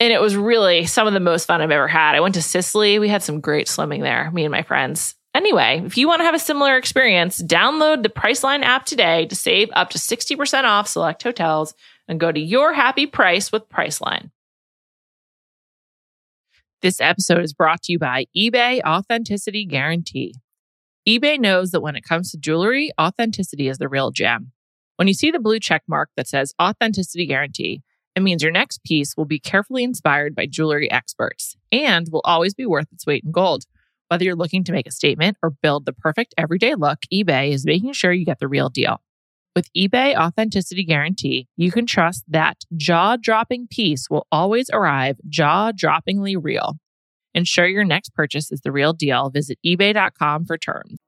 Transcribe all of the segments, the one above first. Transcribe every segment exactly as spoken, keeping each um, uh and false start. And it was really some of the most fun I've ever had. I went to Sicily. We had some great swimming there, me and my friends. Anyway, if you want to have a similar experience, download the Priceline app today to save up to sixty percent off select hotels and go to your happy price with Priceline. This episode is brought to you by eBay Authenticity Guarantee. eBay knows that when it comes to jewelry, authenticity is the real gem. When you see the blue check mark that says Authenticity Guarantee, it means your next piece will be carefully inspired by jewelry experts and will always be worth its weight in gold. Whether you're looking to make a statement or build the perfect everyday look, eBay is making sure you get the real deal. With eBay Authenticity Guarantee, you can trust that jaw-dropping piece will always arrive jaw-droppingly real. Ensure your next purchase is the real deal. Visit ebay dot com for terms.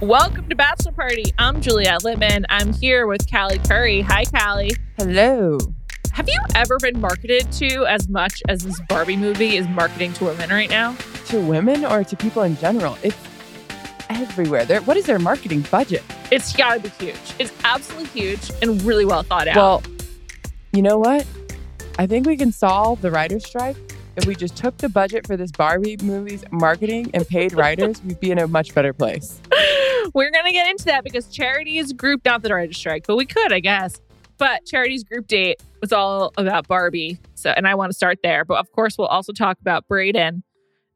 Welcome to Bachelor Party. I'm Juliette Littman. I'm here with Callie Curry. Hi, Callie. Hello. Have you ever been marketed to as much as this Barbie movie is marketing to women right now? To women or to people in general? It's everywhere. They're, what is their marketing budget? It's gotta be huge. It's absolutely huge and really well thought out. Well, you know what? I think we can solve the writer's strike. If we just took the budget for this Barbie movie's marketing and paid writers, we'd be in a much better place. We're going to get into that because Charity is a group, not that writer's strike, but we could, I guess. But Charity's group date was all about Barbie. So, and I want to start there. But of course, we'll also talk about Brayden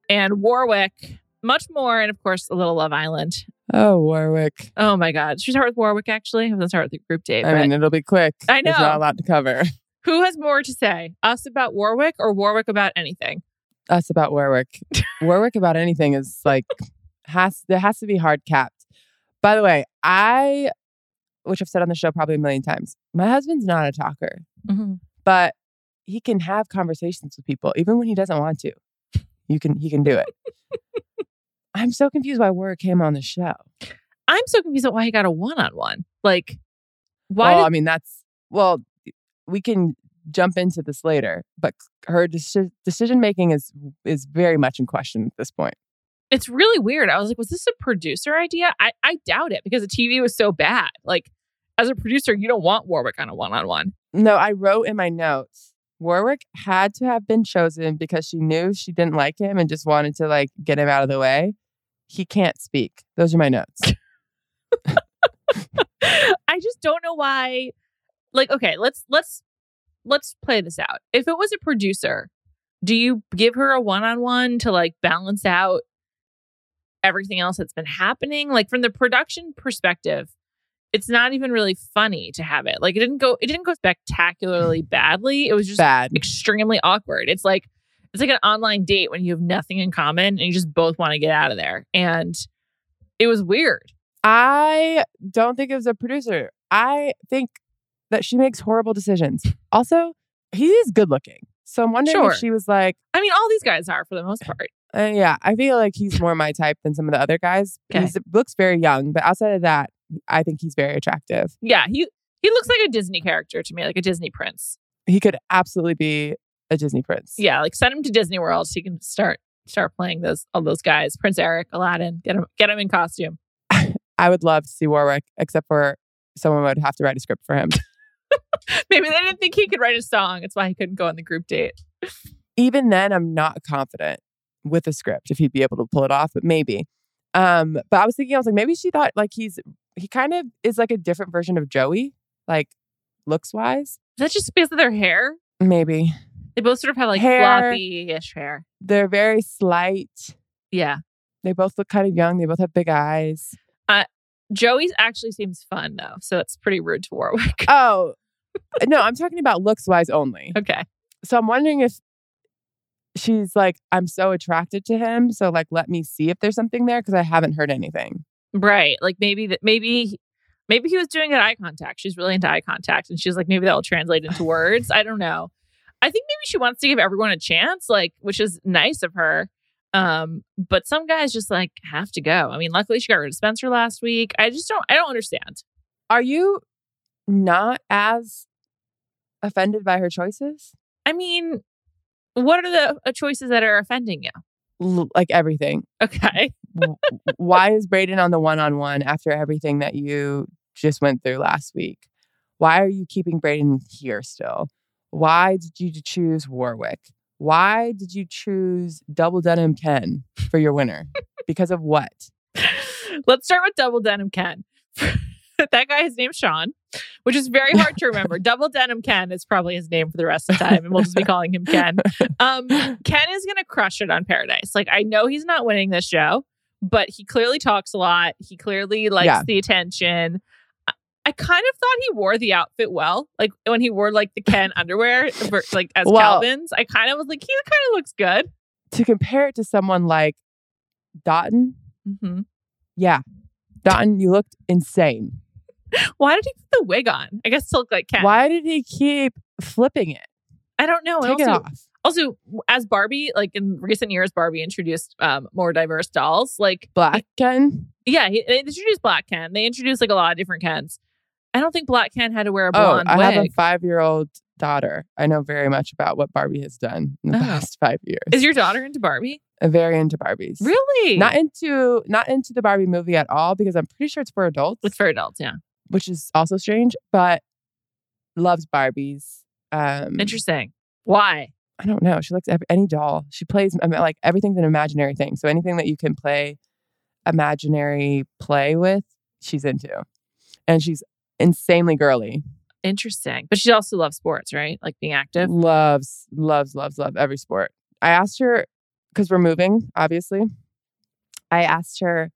and Warwick, much more. And of course, a little Love Island. Oh, Warwick. Oh, my God. Should we start with Warwick, actually? Let's start with the group date. I mean, it'll be quick. I know. There's not a lot to cover. Who has more to say? Us about Warwick or Warwick about anything? Us about Warwick. Warwick about anything is like, has there has to be hard capped. By the way, I, which I've said on the show probably a million times, my husband's not a talker, mm-hmm. but he can have conversations with people even when he doesn't want to. You can, he can do it. I'm so confused why Warwick came on the show. I'm so confused at why he got a one-on-one. Like, why? Well, did... I mean, that's well, we can jump into this later, but her de- decision making is is very much in question at this point. It's really weird. I was like, was this a producer idea? I, I doubt it because the T V was so bad. Like, as a producer, you don't want Warwick on a one-on-one. No, I wrote in my notes, Warwick had to have been chosen because she knew she didn't like him and just wanted to, like, get him out of the way. He can't speak. Those are my notes. I just don't know why. Like, okay, let's let's let's play this out. If it was a producer, do you give her a one-on-one to, like, balance out everything else that's been happening? Like, from the production perspective, it's not even really funny to have it. Like, it didn't go it didn't go spectacularly badly. It was just Bad. extremely awkward. It's like it's like an online date when you have nothing in common and you just both want to get out of there. And it was weird. I don't think it was a producer. I think that she makes horrible decisions. Also, he is good looking. So I'm wondering sure. if she was like... I mean, all these guys are for the most part. Uh, yeah, I feel like he's more my type than some of the other guys. Okay. He looks very young, but outside of that, I think he's very attractive. Yeah, he he looks like a Disney character to me, like a Disney prince. He could absolutely be a Disney prince. Yeah, like send him to Disney World so he can start start playing those all those guys. Prince Eric, Aladdin, get him get him in costume. I would love to see Warwick, except for someone would have to write a script for him. Maybe they didn't think he could write a song. That's why he couldn't go on the group date. Even then, I'm not confident with a script if he'd be able to pull it off, but maybe. Um, but I was thinking, I was like, maybe she thought like he's, he kind of is like a different version of Joey, like looks wise. Is that just because of their hair? Maybe. They both sort of have like floppy-ish hair. They're very slight. Yeah. They both look kind of young. They both have big eyes. Uh, Joey's actually seems fun though. So that's pretty rude to Warwick. Oh, no, I'm talking about looks wise only. Okay. So I'm wondering if she's like, I'm so attracted to him. So like, let me see if there's something there because I haven't heard anything. Right. Like maybe that, maybe, maybe he was doing good eye contact. She's really into eye contact. And she's like, maybe that will translate into words. I don't know. I think maybe she wants to give everyone a chance, like, which is nice of her. Um, but some guys just like have to go. I mean, luckily she got rid of Spencer last week. I just don't, I don't understand. Are you not as offended by her choices? I mean, what are the uh, choices that are offending you? L- like everything. Okay. Why is Brayden on the one-on-one after everything that you just went through last week? Why are you keeping Brayden here still? Why did you choose Warwick? Why did you choose Double Denim Ken for your winner? Because of what? Let's start with Double Denim Ken. That guy, his name's Sean, which is very hard to remember. Double Denim Ken is probably his name for the rest of the time. And we'll just be calling him Ken. Um, Ken is going to crush it on Paradise. Like, I know he's not winning this show, but he clearly talks a lot. He clearly likes yeah. the attention. I, I kind of thought he wore the outfit well. Like, when he wore, like, the Ken underwear, for, like, as well, Calvin's, I kind of was like, he kind of looks good. To compare it to someone like Dotun, mm-hmm. yeah. Dotun, you looked insane. Why did he put the wig on? I guess to look like Ken. Why did he keep flipping it? I don't know. Take also, it off. Also, as Barbie, like in recent years, Barbie introduced um, more diverse dolls. Like Black Ken? Yeah, he, they introduced Black Ken. They introduced like a lot of different Kens. I don't think Black Ken had to wear a blonde wig. Oh, I wig. have a five-year-old daughter. I know very much about what Barbie has done in the oh. past five years. Is your daughter into Barbie? I'm very into Barbies. Really? Not into not into the Barbie movie at all because I'm pretty sure it's for adults. It's for adults, yeah. Which is also strange, but loves Barbies. Um, Interesting. Why? I don't know. She likes every, any doll. She plays, I mean, like, everything's an imaginary thing. So anything that you can play, imaginary play with, she's into. And she's insanely girly. Interesting. But she also loves sports, right? Like being active? Loves, loves, loves, loves every sport. I asked her, because we're moving, obviously. I asked her,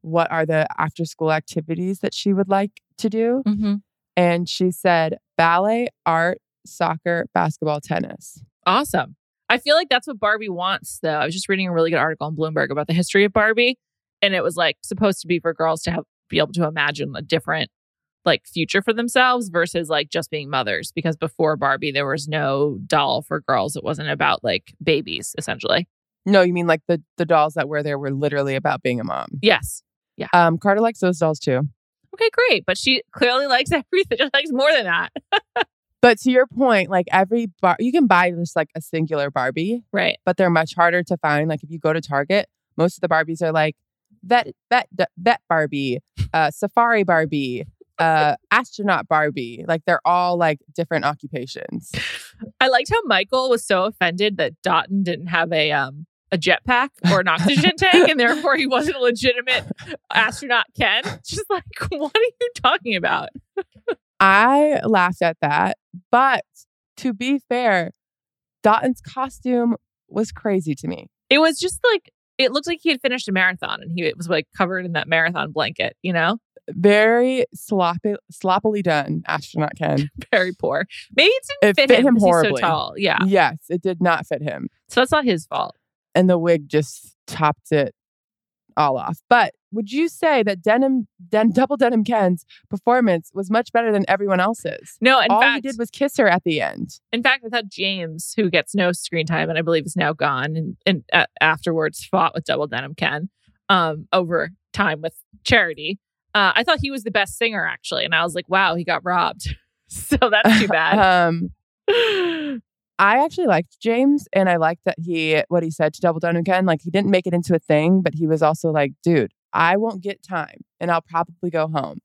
what are the after-school activities that she would like to do? Mm-hmm. And she said, ballet, art, soccer, basketball, tennis. Awesome. I feel like that's what Barbie wants, though. I was just reading a really good article on Bloomberg about the history of Barbie. And it was like supposed to be for girls to have be able to imagine a different like future for themselves versus like just being mothers. Because before Barbie, there was no doll for girls. It wasn't about like babies, essentially. No, you mean like the, the dolls that were there were literally about being a mom. Yes. Yeah. Um, Carter likes those dolls too. Okay, great. But she clearly likes everything. She likes more than that. But to your point, like every bar, you can buy just like a singular Barbie. Right. But they're much harder to find. Like if you go to Target, most of the Barbies are like vet, vet, vet Barbie, uh, safari Barbie, uh, astronaut Barbie. Like they're all like different occupations. I liked how Michael was so offended that Dotun didn't have a, um, a jetpack or an oxygen tank, and therefore he wasn't a legitimate astronaut Ken. Just like, what are you talking about? I laughed at that. But to be fair, Dotton's costume was crazy to me. It was just like, it looked like he had finished a marathon and he was like covered in that marathon blanket, you know? Very sloppy, sloppily done astronaut Ken. Very poor. Maybe it didn't it fit, fit him, him horribly. He's so tall. Yeah. Yes, it did not fit him. So that's not his fault. And the wig just topped it all off. But would you say that denim, den, Double Denim Ken's performance was much better than everyone else's? No, in all fact... all he did was kiss her at the end. In fact, I thought James, who gets no screen time and I believe is now gone and, and uh, afterwards fought with Double Denim Ken um, over time with Charity. Uh, I thought he was the best singer, actually. And I was like, wow, he got robbed. So that's too bad. um, I actually liked James, and I liked that he, what he said to Double Denim Ken. Like, he didn't make it into a thing, but he was also like, dude, I won't get time and I'll probably go home.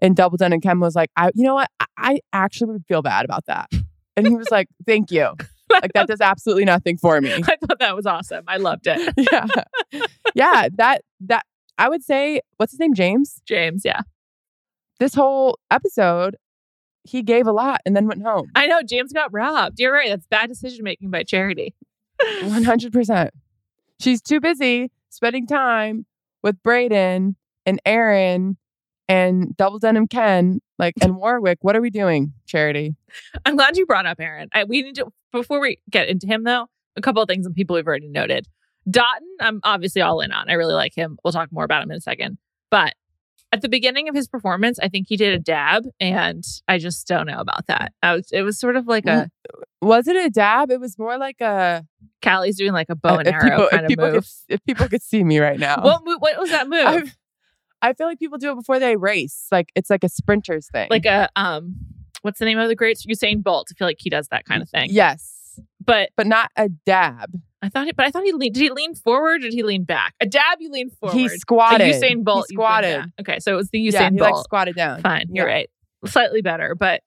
And Double Denim Ken was like, I, you know what? I, I actually would feel bad about that. And he was like, thank you. Like, that does absolutely nothing for me. I thought that was awesome. I loved it. yeah. Yeah. That, that, I would say, what's his name? James? James. Yeah. This whole episode, he gave a lot and then went home. I know. James got robbed. You're right. That's bad decision making by Charity. one hundred percent. She's too busy spending time with Brayden and Aaron and Double Denim Ken, like, and Warwick. What are we doing, Charity? I'm glad you brought up Aaron. I, we need to, before we get into him though, a couple of things and people we've already noted. Dotun, I'm obviously all in on. I really like him. We'll talk more about him in a second. But at the beginning of his performance, I think he did a dab, and I just don't know about that. I was, it was sort of like a... Was it a dab? It was more like a... Callie's doing like a bow and arrow people, kind of move. Could, if people could see me right now. What, what was that move? I've, I feel like people do it before they race. Like, it's like a sprinter's thing. Like a... um, what's the name of the great... Usain Bolt. I feel like he does that kind of thing. Yes. But... But not a dab. I thought it, but I thought he leaned. Did he lean forward or did he lean back? A dab, you lean forward. He squatted. Like Usain Bolt. He squatted. Okay, so it was the Usain yeah, he Bolt. He like squatted down. Fine, yeah. You're right. Slightly better, but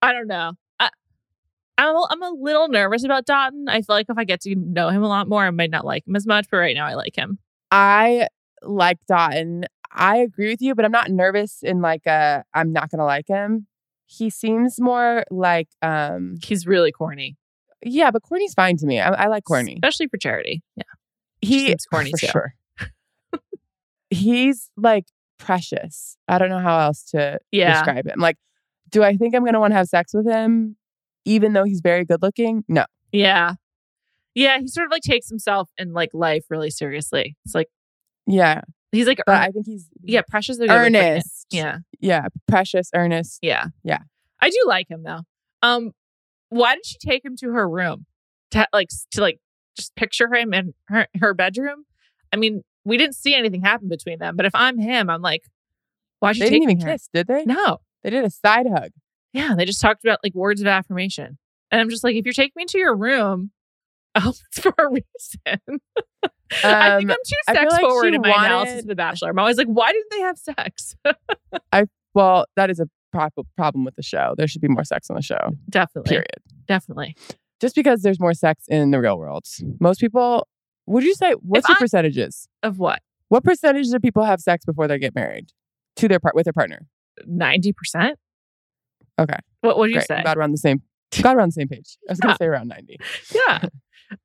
I don't know. I, I'm, a, I'm a little nervous about Dotun. I feel like if I get to know him a lot more, I might not like him as much, but right now I like him. I like Dotun. I agree with you, but I'm not nervous in like a, I'm not going to like him. He seems more like... um He's really corny. Yeah, but corny's fine to me. I, I like corny. Especially for Charity. Yeah. He seems corny for too. Sure. He's like precious. I don't know how else to yeah. describe him. Like, do I think I'm going to want to have sex with him even though he's very good looking? No. Yeah. Yeah. He sort of like takes himself and like life really seriously. It's like, yeah. He's like, but earn- I think he's, yeah, precious. Earnest. Yeah. Yeah. Precious, earnest. Yeah. Yeah. I do like him though. Um, Why did she take him to her room? To, like, to like just picture him in her, her bedroom? I mean, we didn't see anything happen between them. But if I'm him, I'm like, why'd you take him? They didn't even kiss, did they? No. They did a side hug. Yeah, they just talked about like words of affirmation. And I'm just like, if you're taking me to your room, I hope it's for a reason. um, I think I'm too sex forward like in my wanted... analysis of The Bachelor. I'm always like, why didn't they have sex? I Well, that is a problem with the show. There should be more sex on the show. Definitely. Period. Definitely. Just because there's more sex in the real world. Most people, would you say, what's if your I, percentages? Of what? What percentage do people have sex before they get married to their part with their partner? ninety percent. Okay. What would you Great. say? About around the same, about around the same page. I was yeah. going to say around ninety. Yeah.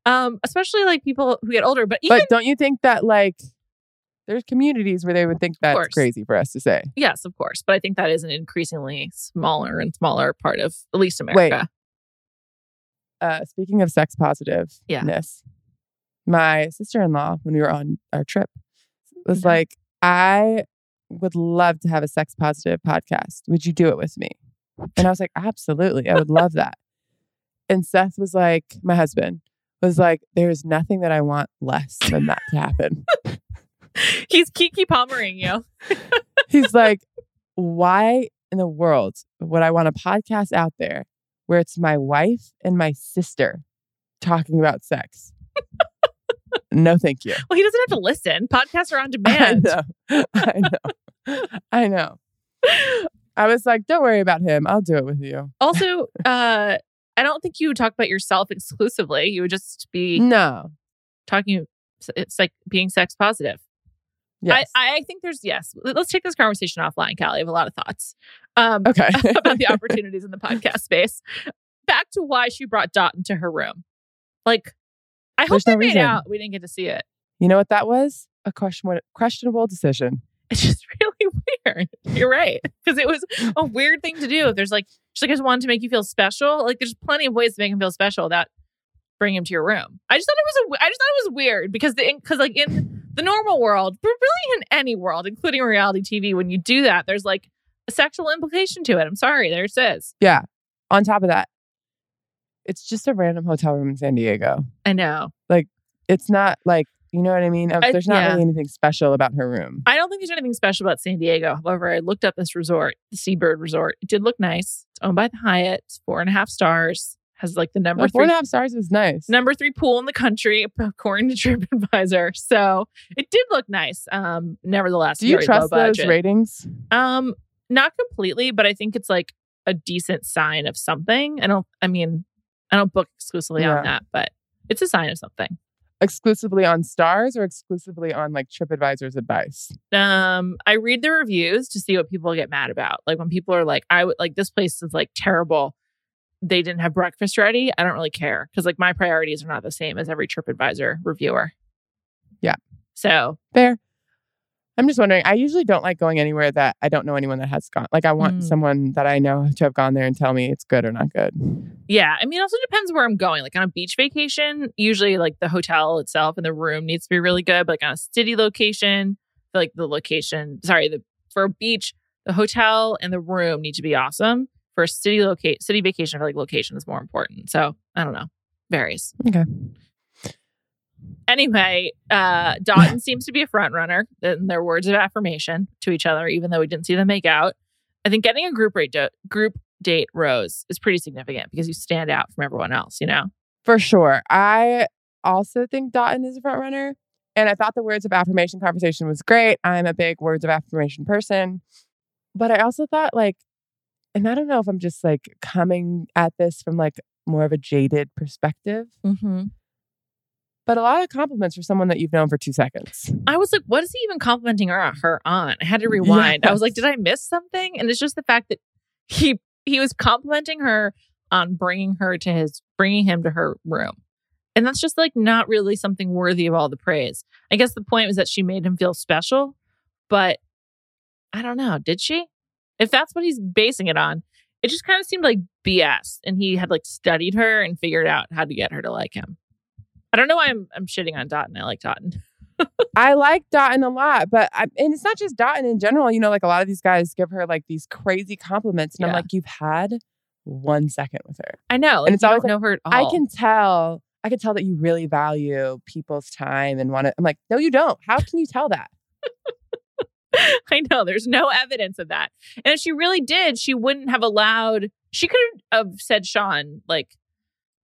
Um, especially like people who get older, but even, But don't you think that like there's communities where they would think that's crazy for us to say. Yes, of course. But I think that is an increasingly smaller and smaller part of at least America. Wait. Uh, speaking of sex positiveness, yeah. my sister-in-law, when we were on our trip, was mm-hmm. like, I would love to have a sex positive podcast. Would you do it with me? And I was like, absolutely. I would love that. And Seth was like, my husband was like, there is nothing that I want less than that to happen. He's Kiki Palmering you. He's like, why in the world would I want a podcast out there where it's my wife and my sister talking about sex? No, thank you. Well, he doesn't have to listen. Podcasts are on demand. I know. I know. I know. I was like, don't worry about him. I'll do it with you. Also, uh, I don't think you would talk about yourself exclusively. You would just be no talking. It's like being sex positive. Yes. I, I think there's, yes. Let's take this conversation offline, Callie. I have a lot of thoughts um, okay. about the opportunities in the podcast space. Back to why she brought Dot into her room. Like, I there's hope they no made reason. Out. We didn't get to see it. You know what that was? A question- questionable decision. It's just really weird. You're right. Because it was a weird thing to do. If there's like, she's like, I just wanted to make you feel special. Like, there's plenty of ways to make him feel special without bringing him to your room. I just thought it was, a, I just thought it was weird because the, because like in... the normal world, but really in any world, including reality T V, when you do that, there's like a sexual implication to it. I'm sorry, there it is. Yeah. On top of that, it's just a random hotel room in San Diego. I know. Like, it's not like, you know what I mean? I, there's not yeah. really anything special about her room. I don't think there's anything special about San Diego. However, I looked up this resort, the Seabird Resort. It did look nice. It's owned by the Hyatt. It's four and a half stars. Has like the number well, four three... Four and a half stars is nice. Number three pool in the country, according to TripAdvisor. So it did look nice. Um, nevertheless, do you trust those ratings? Um, not completely, but I think it's like a decent sign of something. I don't... I mean, I don't book exclusively yeah. on that, but it's a sign of something. Exclusively on stars or exclusively on like TripAdvisor's advice? Um, I read the reviews to see what people get mad about. Like when people are like, I would like this place is like terrible. They didn't have breakfast ready. I don't really care because like my priorities are not the same as every TripAdvisor reviewer. Yeah. So there. I'm just wondering, I usually don't like going anywhere that I don't know anyone that has gone. Like I want mm. someone that I know to have gone there and tell me it's good or not good. Yeah. I mean, it also depends where I'm going. Like on a beach vacation, usually like the hotel itself and the room needs to be really good. But like on a city location, like the location, sorry, the for a beach, the hotel and the room need to be awesome. For a city locate, city vacation, I feel like location is more important. So I don't know. Varies. Okay. Anyway, uh, Dotun seems to be a front runner in their words of affirmation to each other, even though we didn't see them make out. I think getting a group rate do- group date rose is pretty significant because you stand out from everyone else, you know? For sure. I also think Dotun is a front runner. And I thought the words of affirmation conversation was great. I'm a big words of affirmation person. But I also thought like, and I don't know if I'm just like coming at this from like more of a jaded perspective. Mm-hmm. But a lot of compliments for someone that you've known for two seconds. I was like, what is he even complimenting her, her on? I had to rewind. Yes. I was like, did I miss something? And it's just the fact that he he was complimenting her on bringing her to his, bringing him to her room. And that's just like not really something worthy of all the praise. I guess the point was that she made him feel special, but I don't know. Did she? If that's what he's basing it on, it just kind of seemed like B S. And he had like studied her and figured out how to get her to like him. I don't know why I'm I'm shitting on Dotun. I like Dotun. I like Dotun a lot, but I, and it's not just Dotun in general. You know, like a lot of these guys give her like these crazy compliments, and yeah. I'm like, you've had one second with her. I know, like, and it's always like, know her at all. I can tell. I can tell that you really value people's time and want to. I'm like, no, you don't. How can you tell that? I know. There's no evidence of that. And if she really did, she wouldn't have allowed. She could have said Sean like.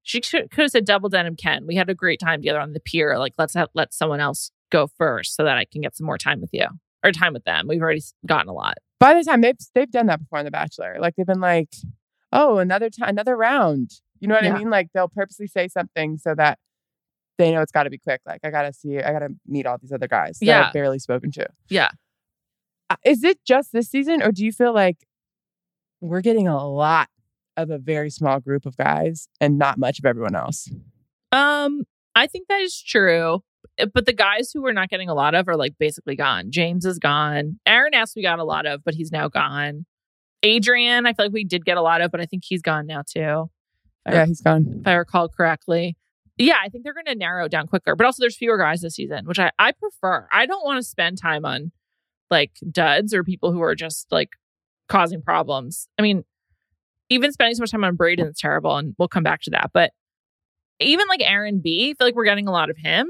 She could have said Double Denim Ken. We had a great time together on the pier. Like, let's have, let someone else go first so that I can get some more time with you or time with them. We've already gotten a lot. By the time they've, they've done that before on The Bachelor. Like, they've been like, oh, another time, another round. You know what yeah. I mean? Like, they'll purposely say something so that they know it's got to be quick. Like, I got to see, I got to meet all these other guys that yeah. I've barely spoken to. Yeah. Uh, is it just this season or do you feel like we're getting a lot of a very small group of guys and not much of everyone else? Um, I think that is true. But the guys who we're not getting a lot of are like basically gone. James is gone. Aaron asked we got a lot of, but he's now gone. Adrian, I feel like we did get a lot of, but I think he's gone now too. If yeah, I, he's gone. If I recall correctly. Yeah, I think they're going to narrow it down quicker. But also there's fewer guys this season, which I, I prefer. I don't want to spend time on like duds or people who are just like causing problems. I mean, even spending so much time on Brayden is terrible, and we'll come back to that. But even like Aaron B., I feel like we're getting a lot of him.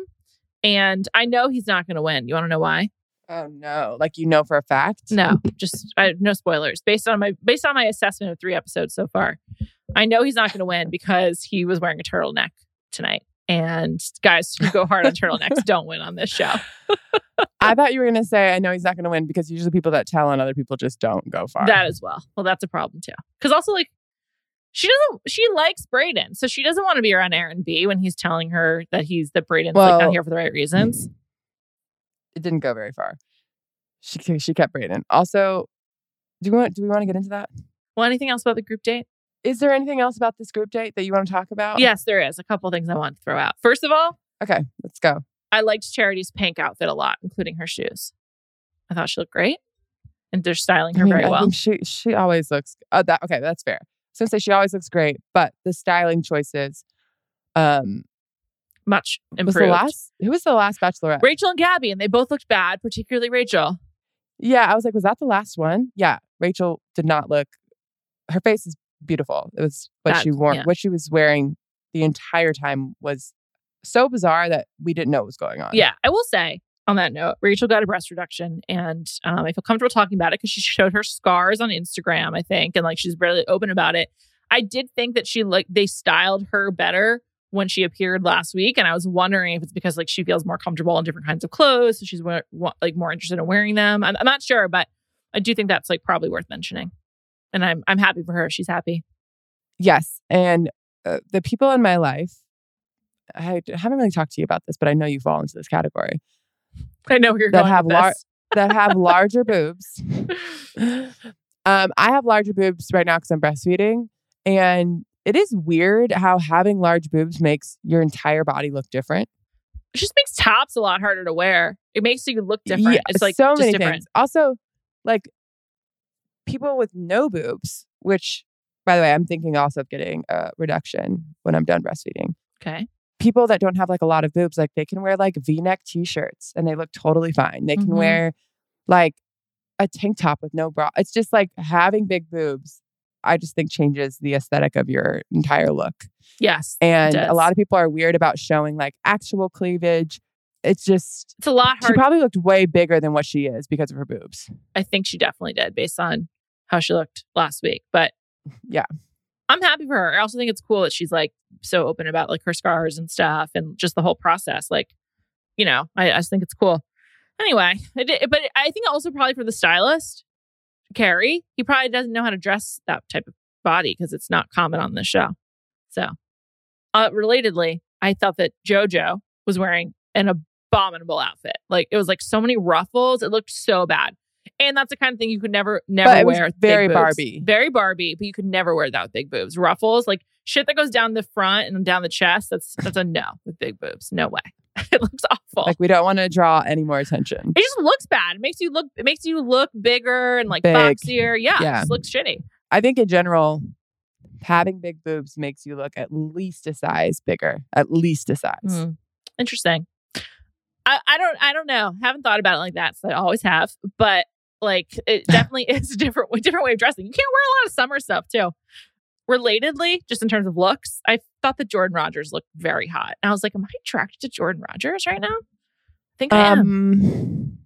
And I know he's not going to win. You want to know why? Oh, no. Like, you know for a fact? No. Just I, no spoilers. Based on my based on my assessment of three episodes so far, I know he's not going to win because he was wearing a turtleneck tonight. And guys who go hard on turtlenecks don't win on this show. I thought you were going to say, I know he's not going to win because usually people that tell on other people just don't go far. That as well. Well, that's a problem too. Because also like, she doesn't, she likes Brayden. So she doesn't want to be around Aaron B. when he's telling her that he's, that Brayden's well, like not here for the right reasons. It didn't go very far. She she kept Brayden. Also, do we want, do we want to get into that? Well, anything else about the group date? Is there anything else about this group date that you want to talk about? Yes, there is. A couple things I want to throw out. First of all. Okay, let's go. I liked Charity's pink outfit a lot, including her shoes. I thought she looked great. And they're styling her I mean, very I well. Think she she always looks... Uh, that, okay, that's fair. I was going to say she always looks great, but the styling choices um, Much improved. Was the last, who was the last Bachelorette? Rachel and Gabby, and they both looked bad, particularly Rachel. Yeah, I was like, was that the last one? Yeah, Rachel did not look... Her face is beautiful. It was what that, she wore. Yeah. What she was wearing the entire time was so bizarre that we didn't know what was going on. Yeah, I will say, on that note, Rachel got a breast reduction, and um, I feel comfortable talking about it because she showed her scars on Instagram, I think, and like she's really open about it. I did think that she like they styled her better when she appeared last week, and I was wondering if it's because like she feels more comfortable in different kinds of clothes, so she's wa- wa- like more interested in wearing them. I'm, I'm not sure, but I do think that's like probably worth mentioning. And I'm I'm happy for her. She's happy. Yes, and uh, the people in my life, I haven't really talked to you about this, but I know you fall into this category. I know where you're that going have with lar- this. That have larger boobs. Um, I have larger boobs right now because I'm breastfeeding. And it is weird how having large boobs makes your entire body look different. It just makes tops a lot harder to wear. It makes you look different. Yeah, it's like so just many different. Things. Also, like people with no boobs, which, by the way, I'm thinking also of getting a reduction when I'm done breastfeeding. Okay. People that don't have like a lot of boobs, like they can wear like V-neck t-shirts and they look totally fine. They can mm-hmm. wear like a tank top with no bra. It's just like having big boobs, I just think changes the aesthetic of your entire look. Yes. And a lot of people are weird about showing like actual cleavage. It's just... It's a lot harder. She probably looked way bigger than what she is because of her boobs. I think she definitely did based on how she looked last week. But yeah. I'm happy for her. I also think it's cool that she's like so open about like her scars and stuff and just the whole process. Like, you know, I, I just think it's cool. Anyway, it, it, but I think also probably for the stylist, Carrie, he probably doesn't know how to dress that type of body because it's not common on this show. So, uh, relatedly, I thought that JoJo was wearing an abominable outfit. Like it was like so many ruffles. It looked so bad. And that's the kind of thing you could never, never but it wear. Was very Barbie. Very Barbie, but you could never wear that with big boobs. Ruffles, like shit that goes down the front and down the chest, that's that's a no with big boobs. No way. It looks awful. Like we don't want to draw any more attention. It just looks bad. It makes you look it makes you look bigger and like big. Boxier. Yeah, yeah, it just looks shitty. I think in general, having big boobs makes you look at least a size bigger. At least a size. Mm. Interesting. I, I don't I don't know. Haven't thought about it like that, so I always have. But like it definitely is a different a different way of dressing. You can't wear a lot of summer stuff too. Relatedly, just in terms of looks, I thought that Jordan Rogers looked very hot. And I was like, am I attracted to Jordan Rogers right now? I think I um, am.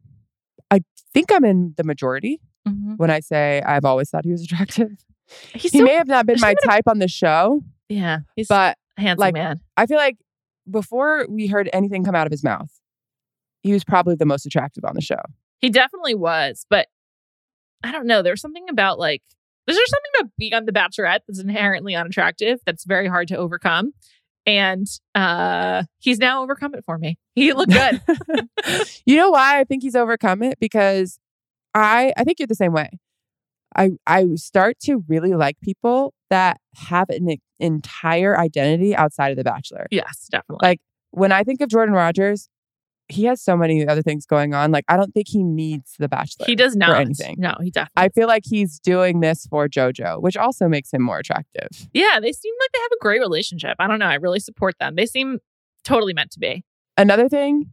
I think I'm in the majority mm-hmm. when I say I've always thought he was attractive. He's he so, may have not been my type a, on the show. Yeah. He's but a handsome like, man. I feel like before we heard anything come out of his mouth, he was probably the most attractive on the show. He definitely was, but I don't know. There's something about like, there's something about being on The Bachelorette that's inherently unattractive. That's very hard to overcome. And uh, he's now overcome it for me. He looked good. You know why I think he's overcome it? Because I I think you're the same way. I, I start to really like people that have an entire identity outside of The Bachelor. Yes, definitely. Like when I think of Jordan Rogers, he has so many other things going on. Like, I don't think he needs The Bachelor. He does not. For anything. No, he definitely. I feel like he's doing this for JoJo, which also makes him more attractive. Yeah, they seem like they have a great relationship. I don't know. I really support them. They seem totally meant to be. Another thing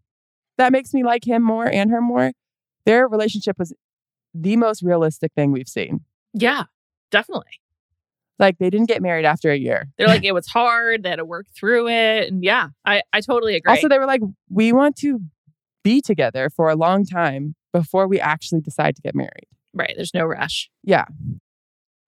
that makes me like him more and her more, their relationship was the most realistic thing we've seen. Yeah, definitely. Like, they didn't get married after a year. They're like, it was hard. They had to work through it. And yeah, I, I totally agree. Also, they were like, we want to be together for a long time before we actually decide to get married. Right. There's no rush. Yeah.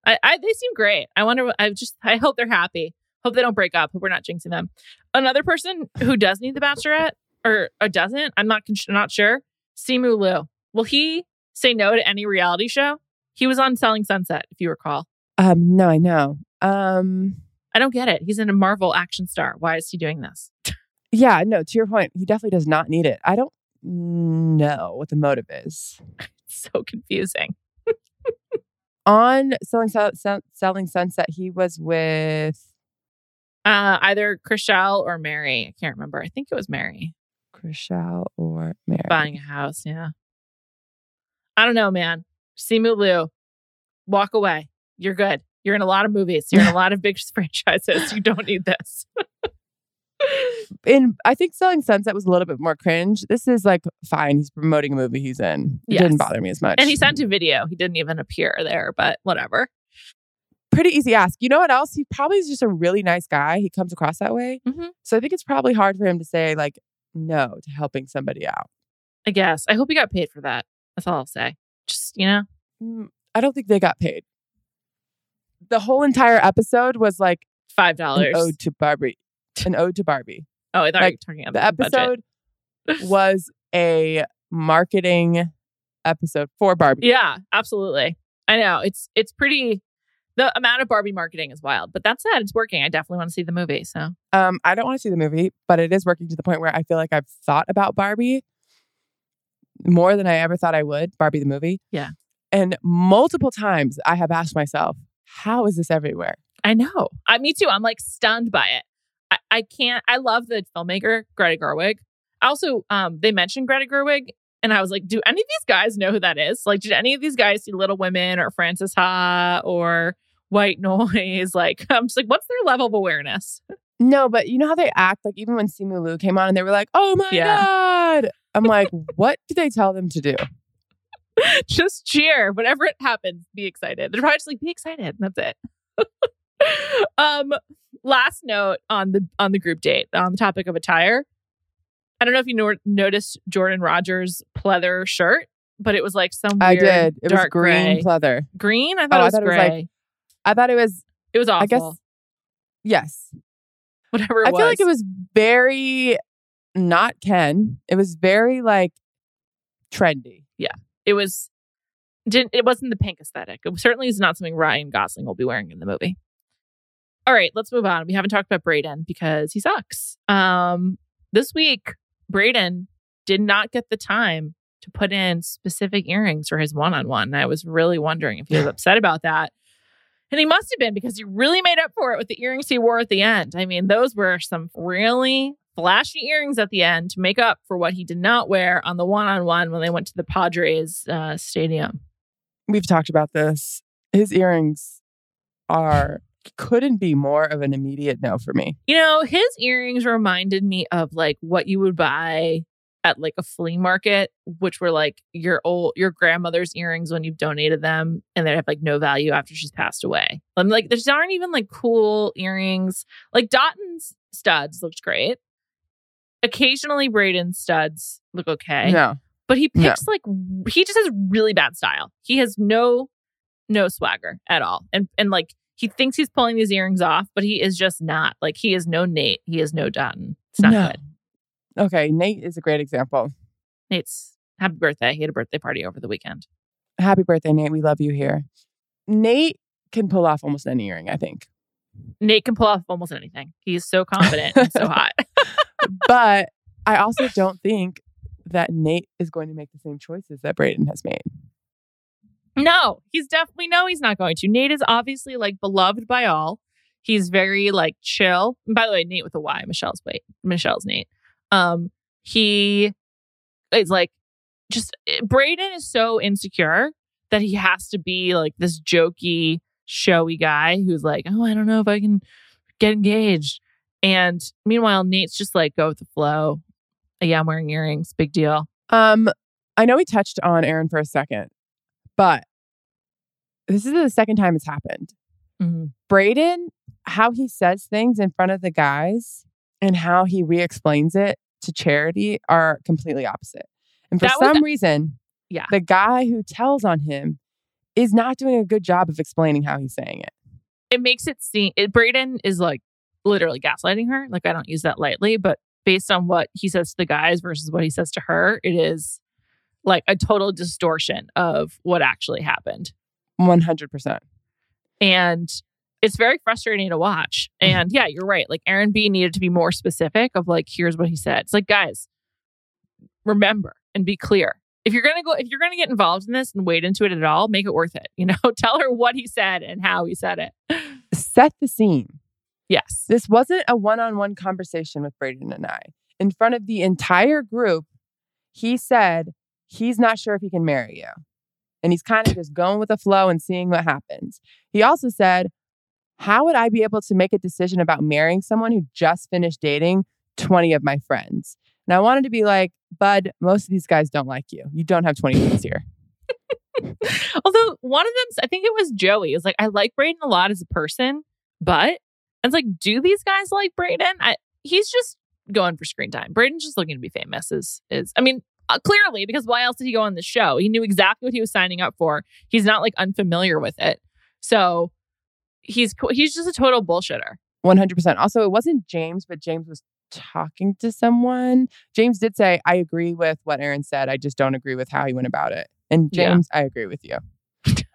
I, I They seem great. I wonder, I just, I hope they're happy. Hope they don't break up. Hope we're not jinxing them. Another person who does need The Bachelorette or, or doesn't, I'm not, not sure. Simu Liu. Will he say no to any reality show? He was on Selling Sunset, if you recall. Um, no, I know. Um, I don't get it. He's in a Marvel action star. Why is he doing this? Yeah, no, to your point, he definitely does not need it. I don't know what the motive is. It's so confusing. On Selling, Sell, Selling Sunset, he was with uh, either Chrishell or Mary. I can't remember. I think it was Mary. Chrishell or Mary. Buying a house, yeah. I don't know, man. Simu Liu, walk away. You're good. You're in a lot of movies. You're in a lot of big franchises. You don't need this. In I think Selling Sunset was a little bit more cringe. This is like, fine, he's promoting a movie he's in. It yes. didn't bother me as much. And he sent a video. He didn't even appear there, but whatever. Pretty easy ask. You know what else? He probably is just a really nice guy. He comes across that way. Mm-hmm. So I think it's probably hard for him to say like no to helping somebody out. I guess. I hope he got paid for that. That's all I'll say. Just, you know. Mm, I don't think they got paid. The whole entire episode was like five dollars. An ode to Barbie. An ode to Barbie. Oh, I thought like, you were talking about the episode. Budget. Was a marketing episode for Barbie. Yeah, absolutely. I know. It's it's pretty. The amount of Barbie marketing is wild, but that's it. It's working. I definitely want to see the movie. So, um, I don't want to see the movie, but it is working to the point where I feel like I've thought about Barbie more than I ever thought I would. Barbie the movie. Yeah. And multiple times I have asked myself, how is this everywhere? I know. I, me too. I'm like stunned by it. I, I can't. I love the filmmaker, Greta Gerwig. Also, um, they mentioned Greta Gerwig. And I was like, do any of these guys know who that is? Like, did any of these guys see Little Women or Frances Ha or White Noise? Like, I'm just like, what's their level of awareness? No, but you know how they act? Like, even when Simu Liu came on and they were like, oh my yeah. God. I'm like, what do they tell them to do? Just cheer. Whatever it happens, be excited. They're probably just like, be excited. That's it. um, last note on the on the group date, on the topic of attire. I don't know if you no- noticed Jordan Rogers' pleather shirt, but it was like some weird I did. It dark was green gray. Pleather. Green? I thought oh, it was I thought gray. It was like, I thought it was... It was awful. I guess... Yes. Whatever it I was. I feel like it was very not Ken. It was very like trendy. Yeah. It was... Didn't, it wasn't the pink aesthetic. It certainly is not something Ryan Gosling will be wearing in the movie. All right. Let's move on. We haven't talked about Brayden because he sucks. Um... This week, Brayden did not get the time to put in specific earrings for his one-on-one. I was really wondering if he was upset about that. And he must have been, because he really made up for it with the earrings he wore at the end. I mean, those were some really flashy earrings at the end to make up for what he did not wear on the one-on-one when they went to the Padres uh, stadium. We've talked about this. His earrings are... couldn't be more of an immediate no for me. You know, his earrings reminded me of like what you would buy at like a flea market, which were like your old your grandmother's earrings when you've donated them and they have like no value after she's passed away. I'm like, there aren't even like cool earrings. Like Dotun's studs looked great. Occasionally Brayden's studs look okay. No. But he picks no. like he just has really bad style. He has no no swagger at all. And and like he thinks he's pulling these earrings off, but he is just not. Like, he is no Nate. He is no Dotun. It's not no. good. Okay, Nate is a great example. Nate's happy birthday. He had a birthday party over the weekend. Happy birthday, Nate. We love you here. Nate can pull off almost any earring, I think. Nate can pull off almost anything. He's so confident and so hot. But I also don't think that Nate is going to make the same choices that Brayden has made. No, he's definitely, no, he's not going to. Nate is obviously, like, beloved by all. He's very, like, chill. And by the way, Nate with a Y, Michelle's wait, Michelle's Nate. Um, he is, like, just, Brayden is so insecure that he has to be, like, this jokey, showy guy who's like, oh, I don't know if I can get engaged. And meanwhile, Nate's just, like, go with the flow. Yeah, I'm wearing earrings. Big deal. Um, I know we touched on Aaron for a second. But this is the second time it's happened. Mm-hmm. Brayden, how he says things in front of the guys and how he re-explains it to Charity are completely opposite. And for that some was, reason, yeah. the guy who tells on him is not doing a good job of explaining how he's saying it. It makes it seem... It, Brayden is like literally gaslighting her. Like, I don't use that lightly, but based on what he says to the guys versus what he says to her, it is... like a total distortion of what actually happened. one hundred percent. And it's very frustrating to watch. And yeah, you're right. Like Aaron B. needed to be more specific of like, here's what he said. It's like, guys, remember and be clear. If you're going to go, if you're going to get involved in this and wade into it at all, make it worth it. You know, tell her what he said and how he said it. Set the scene. Yes. This wasn't a one-on-one conversation with Brayden and I. In front of the entire group, he said, he's not sure if he can marry you. And he's kind of just going with the flow and seeing what happens. He also said, how would I be able to make a decision about marrying someone who just finished dating twenty of my friends? And I wanted to be like, bud, most of these guys don't like you. You don't have twenty friends here. Although one of them, I think it was Joey, was like, I like Brayden a lot as a person, but I was like, do these guys like Brayden? I, he's just going for screen time. Brayden's just looking to be famous. Is is I mean, uh, clearly, because why else did he go on the show? He knew exactly what he was signing up for. He's not like unfamiliar with it. So he's he's just a total bullshitter. one hundred percent. Also, it wasn't James, but James was talking to someone. James did say, I agree with what Aaron said. I just don't agree with how he went about it. And James, yeah. I agree with you.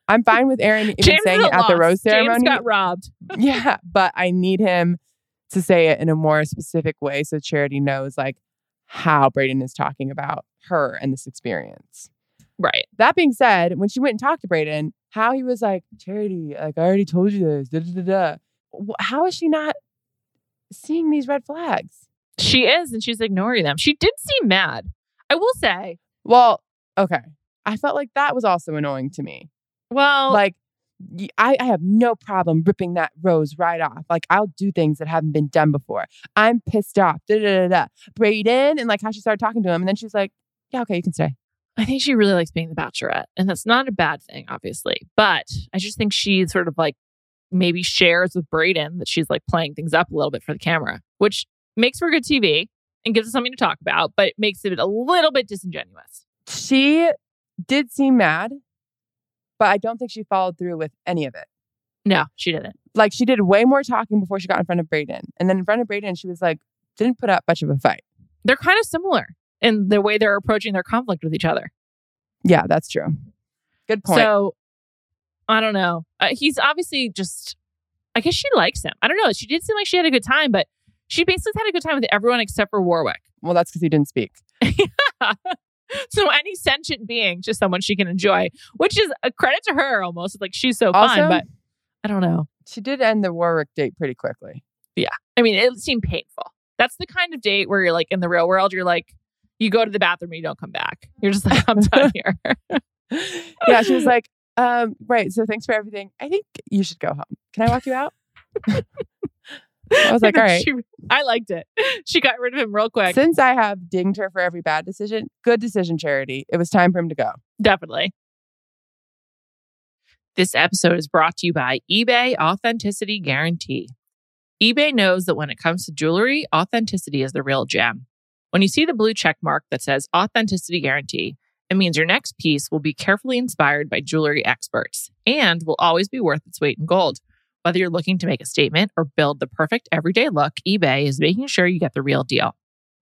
I'm fine with Aaron even James saying it at lost. the rose ceremony. James got robbed. Yeah, but I need him to say it in a more specific way so Charity knows like how Brayden is talking about her and this experience. Right. That being said, when she went and talked to Brayden, how he was like, Charity, like I already told you this. Da, da, da, da. How is she not seeing these red flags? She is, and she's ignoring them. She did seem mad, I will say. Well, okay. I felt like that was also annoying to me. Well, like I, I have no problem ripping that rose right off. Like I'll do things that haven't been done before. I'm pissed off. Da da da da. Brayden, and like how she started talking to him, and then she's like, "Yeah, okay, you can stay." I think she really likes being the bachelorette, and that's not a bad thing, obviously. But I just think she sort of like maybe shares with Brayden that she's like playing things up a little bit for the camera, which makes for good T V and gives us something to talk about, but it makes it a little bit disingenuous. She did seem mad, but I don't think she followed through with any of it. No, she didn't. Like, she did way more talking before she got in front of Brayden. And then in front of Brayden, she was like, didn't put up much of a fight. They're kind of similar in the way they're approaching their conflict with each other. Yeah, that's true. Good point. So, I don't know. Uh, he's obviously just, I guess she likes him. I don't know. She did seem like she had a good time, but she basically had a good time with everyone except for Warwick. Well, that's because he didn't speak. Yeah. So any sentient being, just someone she can enjoy, which is a credit to her almost. Like, she's so also fun, but I don't know. She did end the Warwick date pretty quickly. Yeah. I mean, it seemed painful. That's the kind of date where you're like, in the real world, you're like, you go to the bathroom and you don't come back. You're just like, I'm done here. Yeah, she was like, um, right, so thanks for everything. I think you should go home. Can I walk you out? I was like, all right. She, I liked it. She got rid of him real quick. Since I have dinged her for every bad decision, good decision, Charity. It was time for him to go. Definitely. This episode is brought to you by eBay Authenticity Guarantee. eBay knows that when it comes to jewelry, authenticity is the real gem. When you see the blue check mark that says Authenticity Guarantee, it means your next piece will be carefully inspired by jewelry experts and will always be worth its weight in gold. Whether you're looking to make a statement or build the perfect everyday look, eBay is making sure you get the real deal.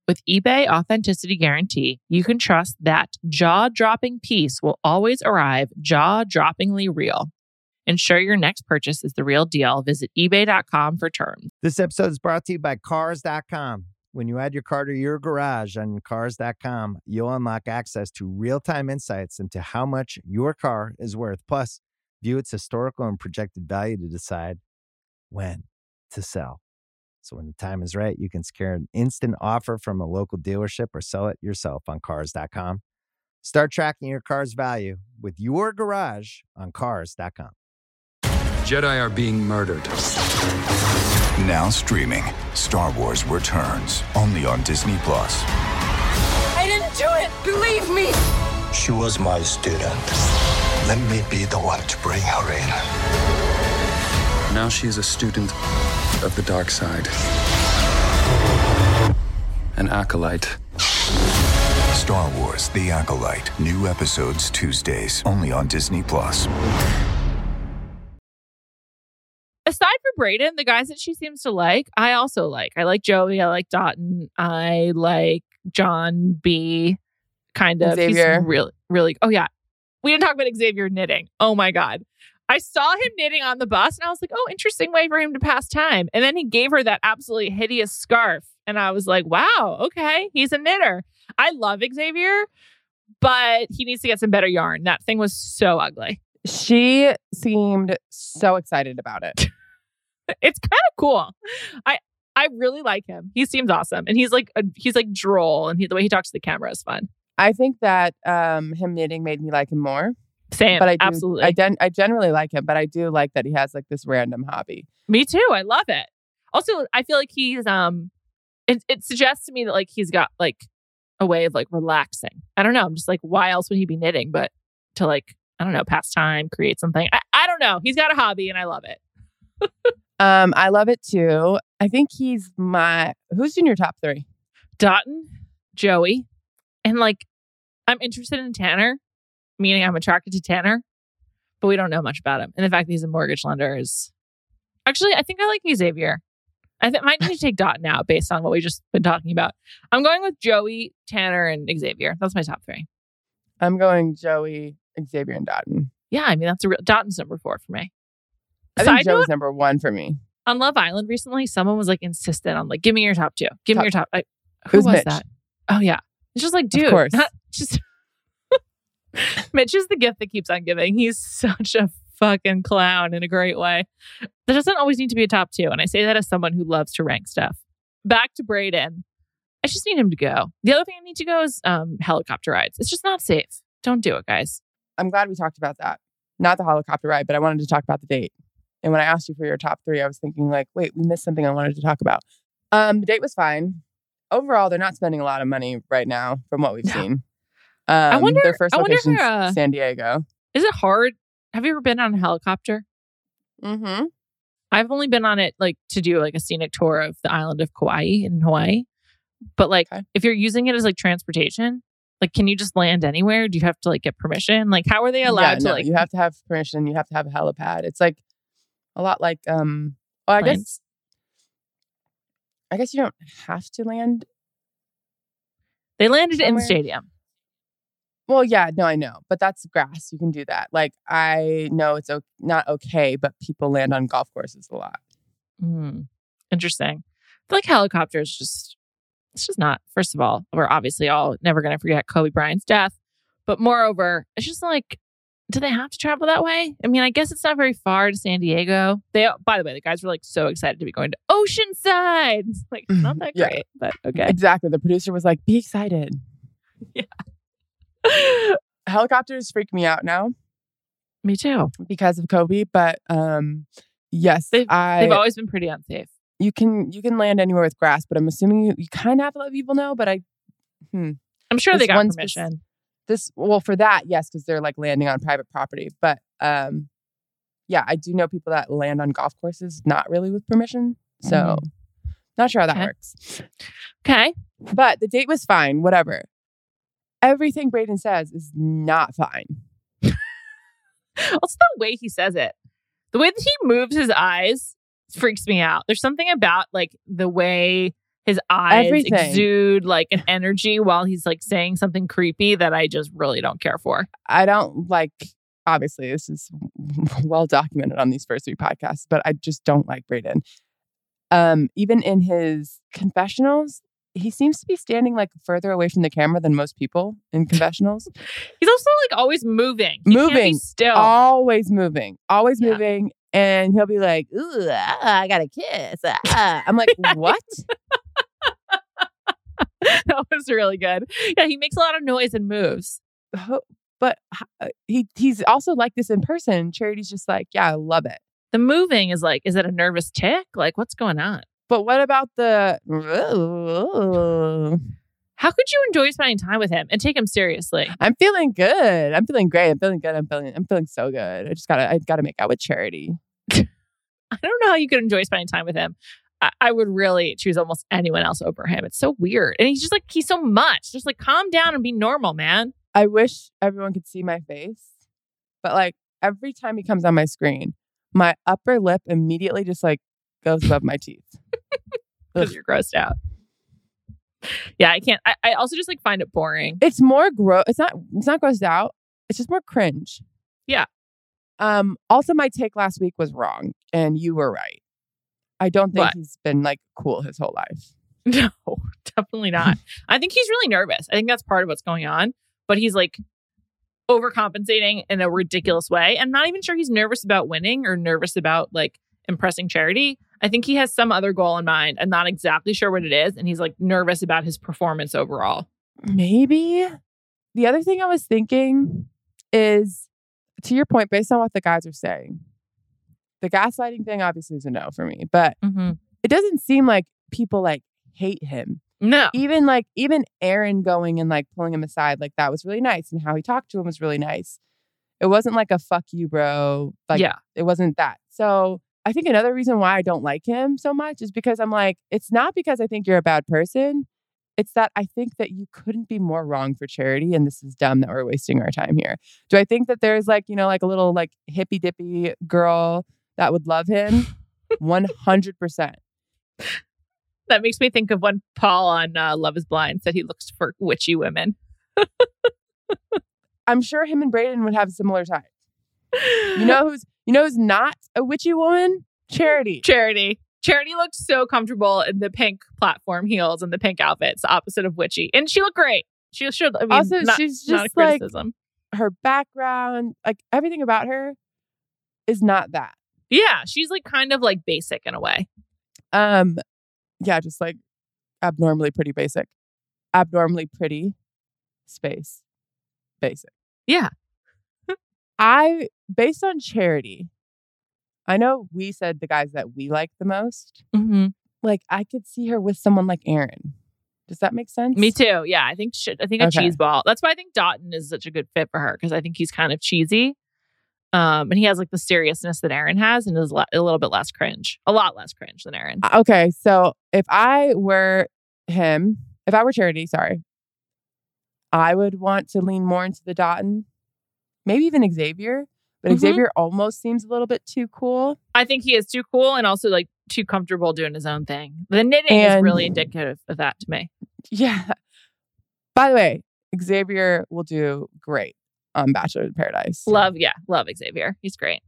With eBay Authenticity Guarantee, you can trust that jaw-dropping piece will always arrive jaw-droppingly real. Ensure your next purchase is the real deal. Visit ebay dot com for terms. This episode is brought to you by cars dot com. When you add your car to your garage on cars dot com, you'll unlock access to real-time insights into how much your car is worth. Plus, view its historical and projected value to decide when to sell. So when the time is right, you can secure an instant offer from a local dealership or sell it yourself on cars dot com. Start tracking your car's value with your garage on cars dot com. Jedi are being murdered. Now streaming, Star Wars Returns, only on Disney+. I didn't do it! Believe me! She was my student. Let me be the one to bring her in. Now she is a student of the dark side. An acolyte. Star Wars: The Acolyte. New episodes Tuesdays, only on Disney+. Aside from Brayden, the guys that she seems to like, I also like. I like Joey. I like Dotun. I like John B. Kind of. Xavier. He's really, really... Oh, yeah. We didn't talk about Xavier knitting. Oh, my God. I saw him knitting on the bus and I was like, oh, interesting way for him to pass time. And then he gave her that absolutely hideous scarf. And I was like, wow, okay, he's a knitter. I love Xavier, but he needs to get some better yarn. That thing was so ugly. She seemed so excited about it. It's kind of cool. I I really like him. He seems awesome. And he's like, a, he's like droll. And he, the way he talks to the camera is fun. I think that um, him knitting made me like him more. Same, but I do, absolutely. I, gen- I generally like him, but I do like that he has like this random hobby. Me too. I love it. Also, I feel like he's um, it, it suggests to me that like he's got like a way of like relaxing. I don't know. I'm just like, why else would he be knitting? But to like, I don't know, pass time, create something. I, I don't know. He's got a hobby, and I love it. um, I love it too. I think he's my who's in your top three? Dotun, Joey, and like I'm interested in Tanner. Meaning I'm attracted to Tanner, but we don't know much about him. And the fact that he's a mortgage lender is... Actually, I think I like Xavier. I th- might need to take Dotun out based on what we've just been talking about. I'm going with Joey, Tanner, and Xavier. That's my top three. I'm going Joey, Xavier, and Dotun. Yeah, I mean, that's a real... Dotton's number four for me. I think Side Joey's note, number one for me. On Love Island recently, someone was like insistent on like, give me your top two. Give top... me your top... I... Who Who's was Mitch? That? Oh, yeah. It's just like, dude. Of course. Not just... Mitch is the gift that keeps on giving. He's such a fucking clown in a great way. There doesn't always need to be a top two. And I say that as someone who loves to rank stuff. Back to Brayden. I just need him to go. The other thing I need to go is um, helicopter rides. It's just not safe. Don't do it, guys. I'm glad we talked about that. Not the helicopter ride, but I wanted to talk about the date. And when I asked you for your top three, I was thinking like, wait, we missed something I wanted to talk about. Um, the date was fine. Overall, they're not spending a lot of money right now from what we've no. seen. Um, I wonder, their first location is uh, San Diego. Is it hard? Have you ever been on a helicopter? Mm-hmm. I've only been on it like to do like a scenic tour of the island of Kauai in Hawaii. But like, okay. If you're using it as like transportation, like, can you just land anywhere? Do you have to like get permission? Like, how are they allowed yeah, to no, like? You have to have permission. You have to have a helipad. It's like a lot like um. Oh, I planes. guess. I guess you don't have to land. They landed somewhere. In the stadium. Well, yeah, no, I know. But that's grass. You can do that. Like, I know it's o- not okay, but people land on golf courses a lot. Mm, interesting. I feel like helicopters just, it's just not, first of all, we're obviously all never going to forget Kobe Bryant's death. But moreover, it's just like, do they have to travel that way? I mean, I guess it's not very far to San Diego. They, by the way, the guys were like so excited to be going to Oceanside. It's like, not that yeah. great, but okay. Exactly. The producer was like, be excited. Yeah. Helicopters freak me out now. Me too. Because of Kobe, but um, yes, they've, I, they've always been pretty unsafe. You can you can land anywhere with grass, but I'm assuming you, you kind of have to let people know. But I, hmm. I'm sure this they got permission. Spe- this well for that, yes, because they're like landing on private property. But um, yeah, I do know people that land on golf courses, not really with permission. So, mm-hmm. not sure how that okay. works. Okay, but the date was fine. Whatever. Everything Brayden says is not fine. Also, the way he says it, the way that he moves his eyes freaks me out. There's something about like the way his eyes Everything. exude like an energy while he's like saying something creepy that I just really don't care for. I don't like, obviously, this is well documented on these first three podcasts, but I just don't like Brayden. Um, even in his confessionals, he seems to be standing like further away from the camera than most people in confessionals. He's also like always moving. He moving. Can't be still. Always moving. Always yeah. moving. And he'll be like, ooh, uh, I got a kiss. Uh, uh. I'm like, what? That was really good. Yeah, he makes a lot of noise and moves. But he he's also like this in person. Charity's just like, yeah, I love it. The moving is like, is it a nervous tick? Like, what's going on? But what about the... Ooh. How could you enjoy spending time with him and take him seriously? I'm feeling good. I'm feeling great. I'm feeling good. I'm feeling I'm feeling so good. I just gotta I gotta make out with Charity. I don't know how you could enjoy spending time with him. I, I would really choose almost anyone else over him. It's so weird. And he's just like, he's so much. Just like, calm down and be normal, man. I wish everyone could see my face. But like, every time he comes on my screen, my upper lip immediately just like goes above my teeth. Because you're grossed out. Yeah, I can't. I, I also just like find it boring. It's more gross. It's not. It's not grossed out. It's just more cringe. Yeah. Um. Also, my take last week was wrong, and you were right. I don't think what? he's been like cool his whole life. No, definitely not. I think he's really nervous. I think that's part of what's going on. But he's like overcompensating in a ridiculous way. I'm not even sure he's nervous about winning or nervous about like impressing Charity. I think he has some other goal in mind. I'm not exactly sure what it is. And he's like nervous about his performance overall. Maybe. The other thing I was thinking is to your point, based on what the guys are saying, the gaslighting thing obviously is a no for me, but mm-hmm. it doesn't seem like people like hate him. No. Even like, even Aaron going and like pulling him aside, like that was really nice. And how he talked to him was really nice. It wasn't like a fuck you, bro. Like, yeah. It wasn't that. So I think another reason why I don't like him so much is because I'm like, it's not because I think you're a bad person. It's that I think that you couldn't be more wrong for Charity. And this is dumb that we're wasting our time here. Do I think that there's like, you know, like a little like hippy dippy girl that would love him? one hundred percent. That makes me think of when Paul on uh, Love Is Blind said he looks for witchy women. I'm sure him and Brayden would have similar types. You know who's you know who's not a witchy woman? Charity. Charity. Charity looked so comfortable in the pink platform heels and the pink outfits, opposite of witchy. And she looked great. She should. I mean, also, not, she's just not a criticism. Like her background, like everything about her, is not that. Yeah, she's like kind of like basic in a way. Um, yeah, just like abnormally pretty basic, abnormally pretty space basic. Yeah. I, based on Charity, I know we said the guys that we like the most, mm-hmm. like I could see her with someone like Aaron. Does that make sense? Me too. Yeah. I think, she, I think a okay. cheese ball. That's why I think Dotun is such a good fit for her. Cause I think he's kind of cheesy. Um, and he has like the seriousness that Aaron has and is le- a little bit less cringe, a lot less cringe than Aaron. Okay. So if I were him, if I were Charity, sorry, I would want to lean more into the Dotun. Maybe even Xavier, but mm-hmm. Xavier almost seems a little bit too cool. I think he is too cool and also like too comfortable doing his own thing. The knitting and, is really indicative of that to me. Yeah. By the way, Xavier will do great on Bachelor in Paradise. Love, yeah. Love Xavier. He's great.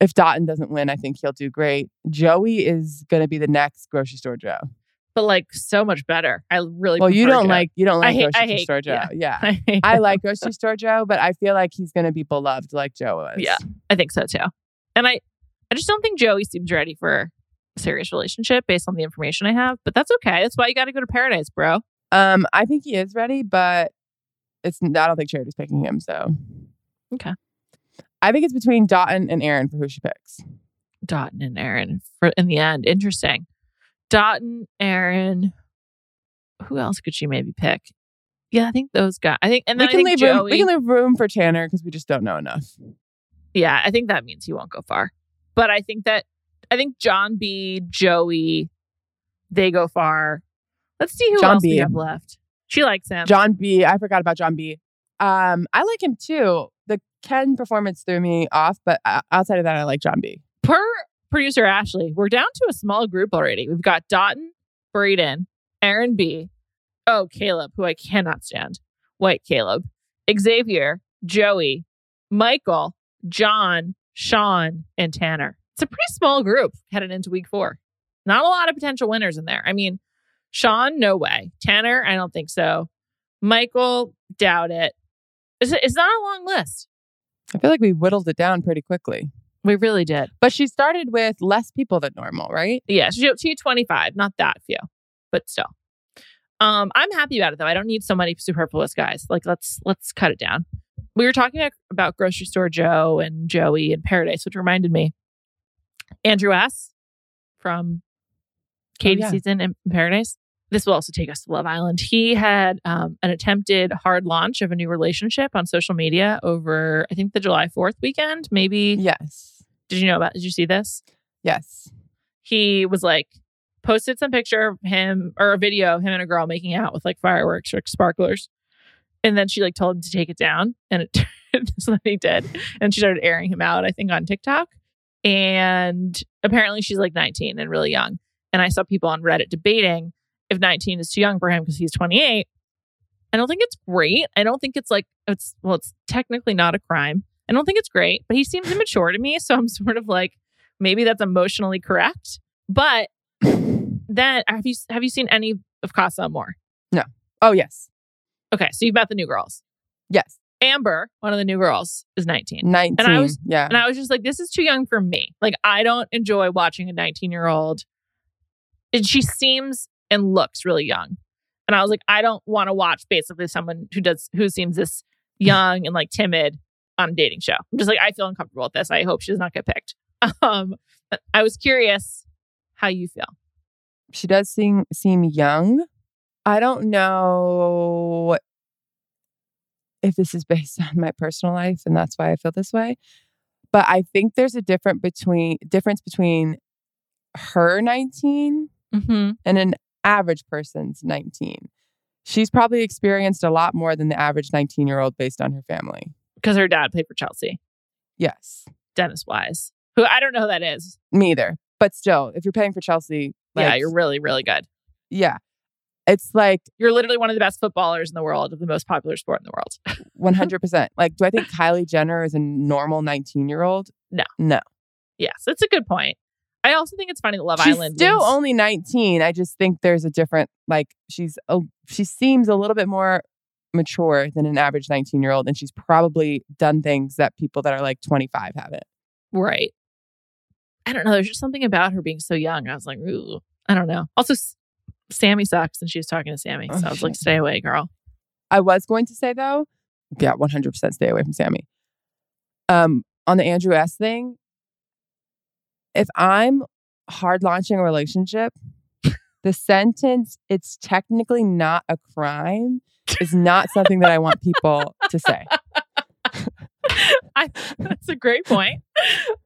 If Dotun doesn't win, I think he'll do great. Joey is going to be the next grocery store Joe. But like so much better. I really well. You don't Joe. like you don't like hate, grocery hate, store Joe. Yeah, yeah. I, I like grocery store Joe, but I feel like he's gonna be beloved like Joe was. Yeah, I think so too. And I, I just don't think Joey seems ready for a serious relationship based on the information I have. But that's okay. That's why you got to go to Paradise, bro. Um, I think he is ready, but it's I don't think Charity's picking him. So okay, I think it's between Dotun and Aaron for who she picks. Dotun and Aaron for in the end. Interesting. Dotun, Aaron, who else could she maybe pick? Yeah, I think those guys. I think, and then we can I think leave Joey, room. We can leave room for Tanner because we just don't know enough. Yeah, I think that means he won't go far. But I think that I think John B., Joey, they go far. Let's see who John else B. we have left. She likes him. John B. I forgot about John B. Um, I like him too. The Ken performance threw me off, but outside of that, I like John B. Per. Producer Ashley, we're down to a small group already. We've got Dotun, Brayden, Aaron B., oh, Caleb, who I cannot stand. White Caleb, Xavier, Joey, Michael, John, Sean, and Tanner. It's a pretty small group headed into week four. Not a lot of potential winners in there. I mean, Sean, no way. Tanner, I don't think so. Michael, doubt it. It's, it's not a long list. I feel like we whittled it down pretty quickly. We really did. But she started with less people than normal, right? Yeah, she had twenty-five, not that few, but still. Um, I'm happy about it, though. I don't need so many superfluous guys. Like, let's let's cut it down. We were talking about Grocery Store Joe and Joey and Paradise, which reminded me. Andrew S. from Katie oh, yeah. season in Paradise. This will also take us to Love Island. He had um, an attempted hard launch of a new relationship on social media over, I think, the July fourth weekend, maybe. Yes. Did you know about Did you see this? Yes. He was like, posted some picture of him or a video of him and a girl making out with like fireworks or sparklers. And then she like told him to take it down. And it that's what he did. And she started airing him out, I think, on TikTok. And apparently she's like nineteen and really young. And I saw people on Reddit debating if nineteen is too young for him because he's twenty-eight. I don't think it's great. I don't think it's like, it's well, it's technically not a crime. I don't think it's great, but he seems immature to me. So I'm sort of like, maybe that's emotionally correct. But then, have you have you seen any of Casa Amor? No. Oh, yes. Okay. So you've met the new girls. Yes. Amber, one of the new girls, is nineteen. nineteen. And I was, yeah. And I was just like, this is too young for me. Like, I don't enjoy watching a nineteen-year-old. And she seems... and looks really young. And I was like, I don't want to watch basically someone who does who seems this young and like timid on a dating show. I'm just like, I feel uncomfortable with this. I hope she does not get picked. Um, but I was curious how you feel. She does seem seem young. I don't know if this is based on my personal life and that's why I feel this way. But I think there's a different between difference between her nineteen mm-hmm. and an average person's nineteen. She's probably experienced a lot more than the average nineteen-year-old based on her family. Because her dad played for Chelsea. Yes. Dennis Wise. Who I don't know who that is. Me either. But still, if you're playing for Chelsea... Like, yeah, you're really, really good. Yeah. It's like... You're literally one of the best footballers in the world of the most popular sport in the world. one hundred percent. Like, do I think Kylie Jenner is a normal nineteen-year-old? No. No. Yes, that's a good point. I also think it's funny that Love she's Island... She's still means... only nineteen. I just think there's a different... Like, she's a, she seems a little bit more mature than an average nineteen-year-old, and she's probably done things that people that are like twenty-five haven't. Right. I don't know. There's just something about her being so young. I was like, ooh, I don't know. Also, S- Sammy sucks, and she was talking to Sammy. So oh, I was shit. like, stay away, girl. I was going to say, though, yeah, one hundred percent stay away from Sammy. Um, on the Andrew S. thing, if I'm hard launching a relationship, the sentence, it's technically not a crime, is not something that I want people to say. I, that's a great point.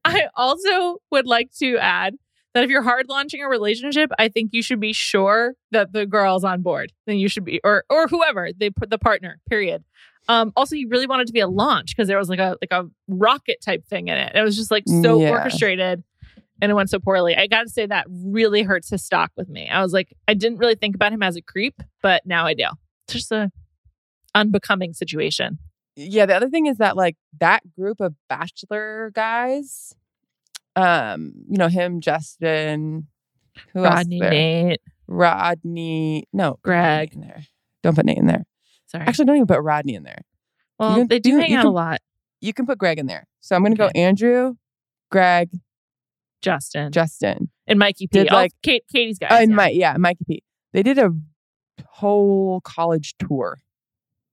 I also would like to add that if you're hard launching a relationship, I think you should be sure that the girl's on board. Then you should be, or or whoever they put the partner. Period. Um, also, you really wanted to be a launch because there was like a like a rocket type thing in it. It was just like so yeah. orchestrated, and it went so poorly. I got to say that really hurts his stock with me. I was like, I didn't really think about him as a creep, but now I do. It's just a unbecoming situation. Yeah, the other thing is that, like, that group of Bachelor guys, um, you know, him, Justin, who Rodney, else Nate. Rodney, no. Greg. Put Nate in there. Don't put Nate in there. Sorry. Actually, don't even put Rodney in there. Well, can, they do you, hang you out can, a lot. You can put Greg in there. So I'm going to okay. go Andrew, Greg. Justin. Justin. And Mikey P. Did, like, oh, Kate, Katie's guys. Oh, and yeah. Mike, yeah, Mikey P. They did a whole college tour.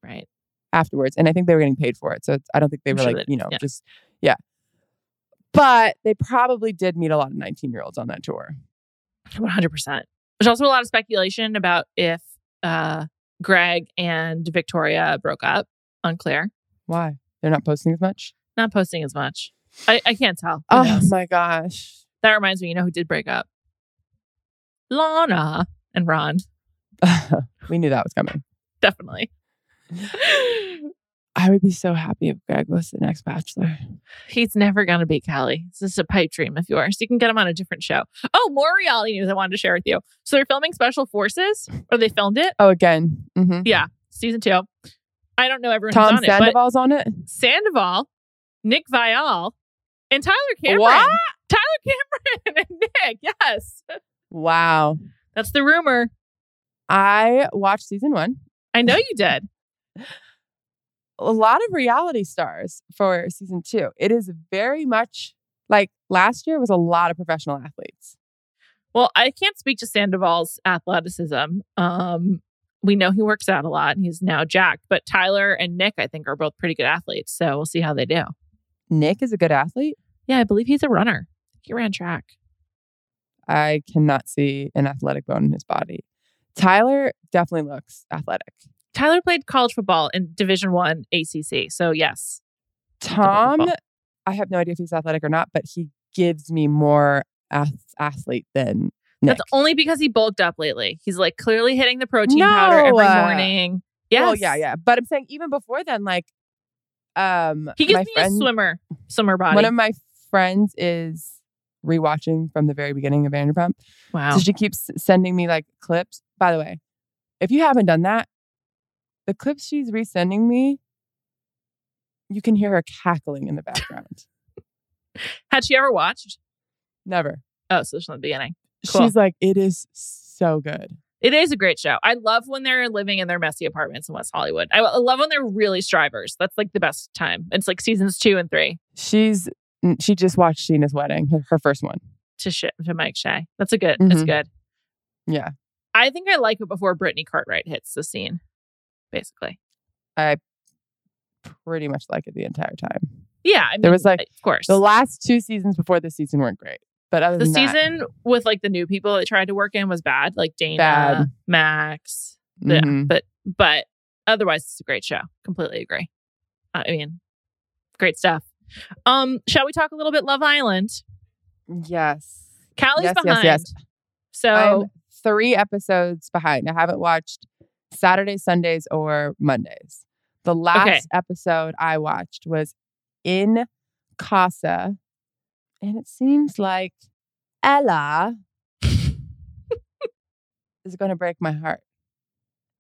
Right. Afterwards, and I think they were getting paid for it, so it's, I don't think they were sure like that, you know yeah. just yeah but they probably did meet a lot of nineteen year olds on that tour. One hundred percent. There's also a lot of speculation about if uh Greg and Victoria broke up. Unclear why. They're not posting as much not posting as much I, I can't tell. Who oh knows? My gosh, that reminds me, you know who did break up? Lana and Ron. We knew that was coming. Definitely. I would be so happy if Greg was the next Bachelor. He's never going to be Callie. It's just a pipe dream of yours. You can get him on a different show. Oh, more reality news I wanted to share with you. So they're filming Special Forces, or they filmed it. Oh, again. Mm-hmm. Yeah. Season two. I don't know everyone Tom who's on Sandoval's it. Tom Sandoval's on it? Sandoval, Nick Viall, and Tyler Cameron. What? Tyler Cameron and Nick. Yes. Wow. That's the rumor. I watched season one. I know you did. A lot of reality stars for season two. It is very much like last year was a lot of professional athletes. Well, I can't speak to Sandoval's athleticism. Um, we know he works out a lot and he's now jacked, but Tyler and Nick, I think, are both pretty good athletes. So we'll see how they do. Nick is a good athlete? Yeah, I believe he's a runner. He ran track. I cannot see an athletic bone in his body. Tyler definitely looks athletic. Tyler played college football in Division One A C C. So, yes. Tom, I have no idea if he's athletic or not, but he gives me more ath- athlete than Nick. That's only because he bulked up lately. He's like clearly hitting the protein no. powder every morning. Yes. Well, yeah, yeah. But I'm saying even before then, like... um, he gives me friend, a swimmer, swimmer body. One of my friends is rewatching from the very beginning of Vanderpump. Wow. So she keeps sending me like clips. By the way, if you haven't done that, the clips she's resending me, you can hear her cackling in the background. Had she ever watched? Never. Oh, so it's from the beginning. Cool. She's like, it is so good. It is a great show. I love when they're living in their messy apartments in West Hollywood. I love when they're really strivers. That's like the best time. It's like seasons two and three. She's She just watched Sheena's wedding, her, her first one. To, sh- to Mike Shea. That's a good. Mm-hmm. That's good. Yeah. I think I like it before Brittany Cartwright hits the scene. Basically, I pretty much like it the entire time. Yeah. I mean, there was like, of course, the last two seasons before this season weren't great. But other the than season that, with like the new people that tried to work in was bad, like Dana, bad. Max. The, mm-hmm. But but otherwise, it's a great show. Completely agree. I mean, great stuff. Um, shall we talk a little bit Love Island? Yes. Callie's yes, behind. Yes, yes. So I'm three episodes behind. I haven't watched Saturdays, Sundays, or Mondays. The last okay. episode I watched was in Casa. And it seems like Ella is going to break my heart.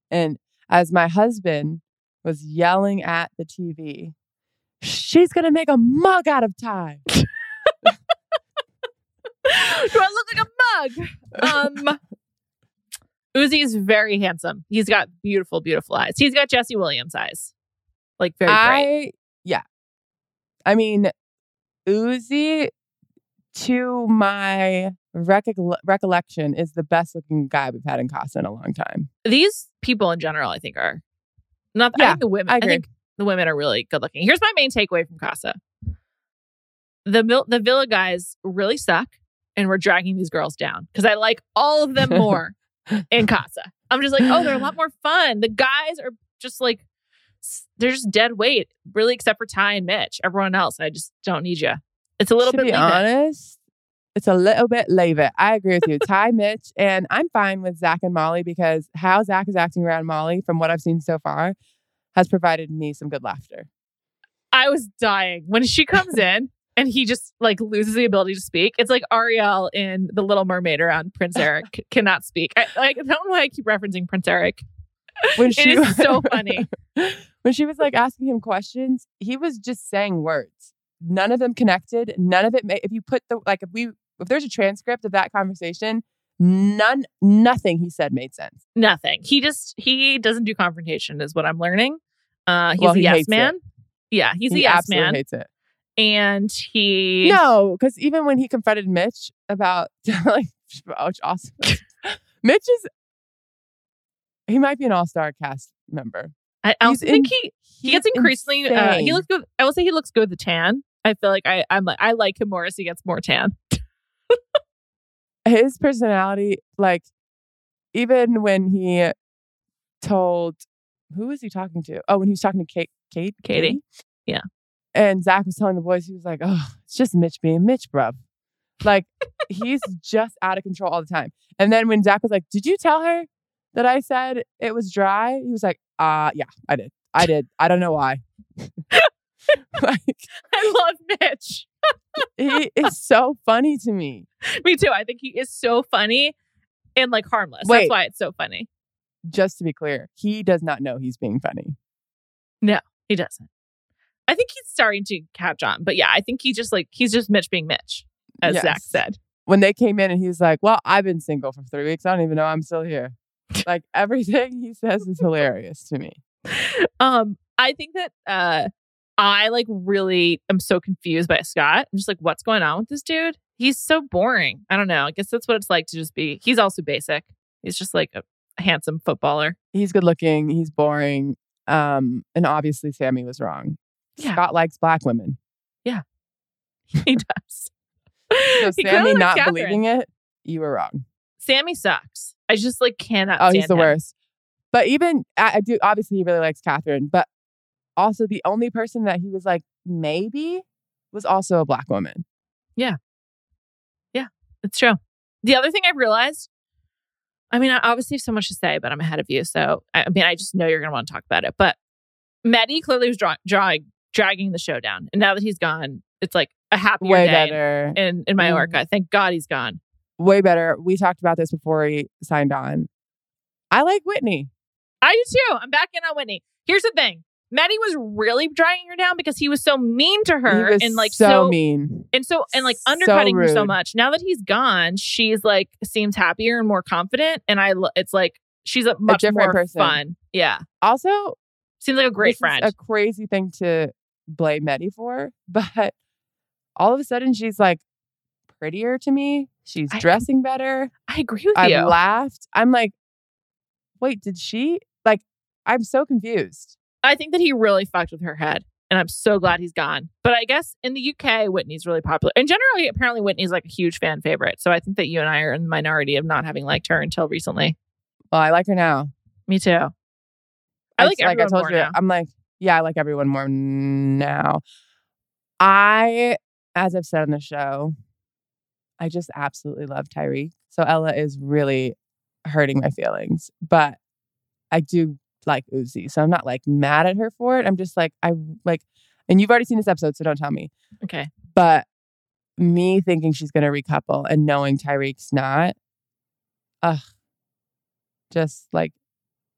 And as my husband was yelling at the T V, she's going to make a mug out of time. Do I look like a mug? Um, Uzi is very handsome. He's got beautiful, beautiful eyes. He's got Jesse Williams eyes. Like, very I, bright. Yeah. I mean, Uzi, to my rec- recollection, is the best looking guy we've had in Casa in a long time. These people in general, I think, are not. Yeah, I think the women. I, I think the women are really good looking. Here's my main takeaway from Casa: the mil- the Villa guys really suck, and we're dragging these girls down because I like all of them more in Casa. I'm just like, oh, they're a lot more fun. The guys are just like, they're just dead weight, really, except for Ty and Mitch. Everyone else, I just don't need you. It's a little to bit. To be honest, it. it's a little bit leave it. I agree with you. Ty, Mitch, and I'm fine with Zach and Molly because how Zach is acting around Molly, from what I've seen so far, has provided me some good laughter. I was dying when she comes in and he just like loses the ability to speak. It's like Ariel in The Little Mermaid around Prince Eric c- cannot speak. I, like, I don't know why I keep referencing Prince Eric. When she it is so funny. When she was like asking him questions, he was just saying words. None of them connected. None of it. Ma- if you put the like, if we if there's a transcript of that conversation, none, nothing he said made sense. Nothing. He just he doesn't do confrontation, is what I'm learning. Uh, he's well, he a yes man. It. Yeah, he's he a yes absolutely man. Hates it. And he no, because even when he confronted Mitch about like, oh, it's awesome. Mitch is. He might be an all-star cast member. I, I also think in, he, he gets increasingly... Uh, he looks good. I will say he looks good with the tan. I feel like I, I'm like I like him more as he gets more tan. His personality, like, even when he told... Who was he talking to? Oh, when he was talking to Kate, Kate? Katie. Katie? Yeah. And Zach was telling the boys, he was like, oh, it's just Mitch being Mitch, bruv. Like, he's just out of control all the time. And then when Zach was like, did you tell her that I said it was dry? He was like, uh, yeah, I did. I did. I don't know why. Like, I love Mitch. He is so funny to me. Me too. I think he is so funny and like harmless. Wait, that's why it's so funny. Just to be clear, he does not know he's being funny. No, he doesn't. I think he's starting to catch on. But yeah, I think he just like, he's just Mitch being Mitch, as yes. Zach said. When they came in and he was like, well, I've been single for three weeks. I don't even know I'm still here. Like, everything he says is hilarious to me. Um, I think that uh, I, like, really am so confused by Scott. I'm just like, what's going on with this dude? He's so boring. I don't know. I guess that's what it's like to just be... He's also basic. He's just, like, a handsome footballer. He's good-looking. He's boring. Um, and obviously, Sammy was wrong. Yeah. Scott likes black women. Yeah. He does. So he Sammy not Catherine. Believing it, you were wrong. Sammy sucks. I just like cannot. Oh, he's the him. Worst. But even I, I do. Obviously, he really likes Catherine. But also, the only person that he was like maybe was also a black woman. Yeah, yeah, it's true. The other thing I've realized. I mean, I obviously have so much to say, but I'm ahead of you. So I, I mean, I just know you're gonna want to talk about it. But Maddie clearly was drawing, dra- dragging the show down, and now that he's gone, it's like a happier way day better in in Mallorca. Mm. Thank God he's gone. Way better. We talked about this before we signed on. I like Whitney. I do too. I'm back in on Whitney. Here's the thing. Maddie was really dragging her down because he was so mean to her. He was and like so, so mean. And so and like undercutting so her so much. Now that he's gone, she's like seems happier and more confident. And I it's like she's a much a different more person. Fun. Yeah. Also seems like a great this friend. Is a crazy thing to blame Maddie for, but all of a sudden she's like prettier to me. She's dressing I, better. I agree with I've you. I laughed. I'm like, wait, did she? Like, I'm so confused. I think that he really fucked with her head. And I'm so glad he's gone. But I guess in the U K, Whitney's really popular. And generally, apparently Whitney's like a huge fan favorite. So I think that you and I are in the minority of not having liked her until recently. Well, I like her now. Me too. I, I like everyone like I told more you, now. I'm like, yeah, I like everyone more now. I, as I've said on the show, I just absolutely love Tyreek. So Ella is really hurting my feelings. But I do like Uzi. So I'm not like mad at her for it. I'm just like, I like, and you've already seen this episode, so don't tell me. Okay. But me thinking she's going to recouple and knowing Tyreek's not, ugh, just like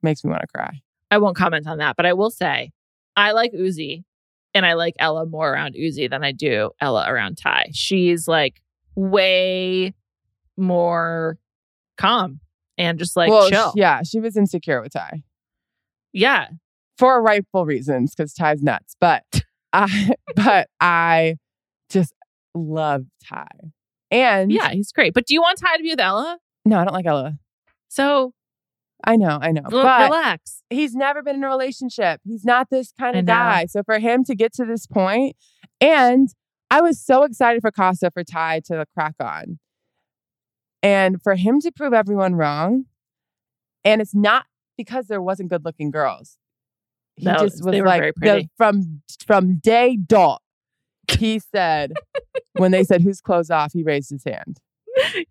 makes me want to cry. I won't comment on that, but I will say I like Uzi and I like Ella more around Uzi than I do Ella around Ty. She's like way more calm and just like well, chill. She, yeah. She was insecure with Ty. Yeah. For rightful reasons, because Ty's nuts. But I but I just love Ty. And yeah, he's great. But do you want Ty to be with Ella? No, I don't like Ella. So I know, I know. L- but relax. He's never been in a relationship. He's not this kind of guy. So for him to get to this point, and I was so excited for Costa for Ty to crack on. And for him to prove everyone wrong, and it's not because there wasn't good-looking girls. He no, just was like, the, from from day dot, he said, when they said, whose clothes off, he raised his hand.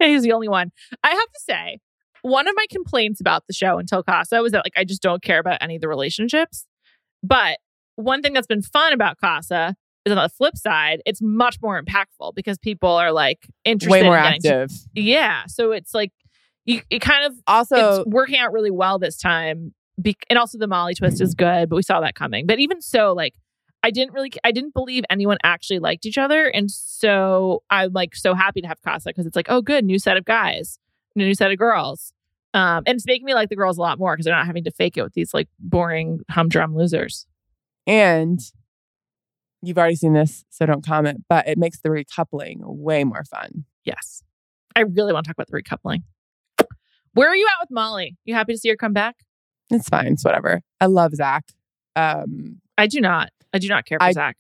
Yeah, he's the only one. I have to say, one of my complaints about the show until Casa was that like I just don't care about any of the relationships. But one thing that's been fun about Casa is on the flip side, it's much more impactful because people are like interested. Way more in active. To, yeah. So it's like, You, it kind of also it's working out really well this time. Be- and also the Molly twist is good, but we saw that coming. But even so, like, I didn't really, I didn't believe anyone actually liked each other. And so I'm like so happy to have Casa because it's like, oh, good, new set of guys, new set of girls. Um, and it's making me like the girls a lot more because they're not having to fake it with these like boring humdrum losers. And you've already seen this, so don't comment, but it makes the recoupling way more fun. Yes. I really want to talk about the recoupling. Where are you at with Molly? You happy to see her come back? It's fine. It's whatever. I love Zach. Um, I do not. I do not care for I Zach.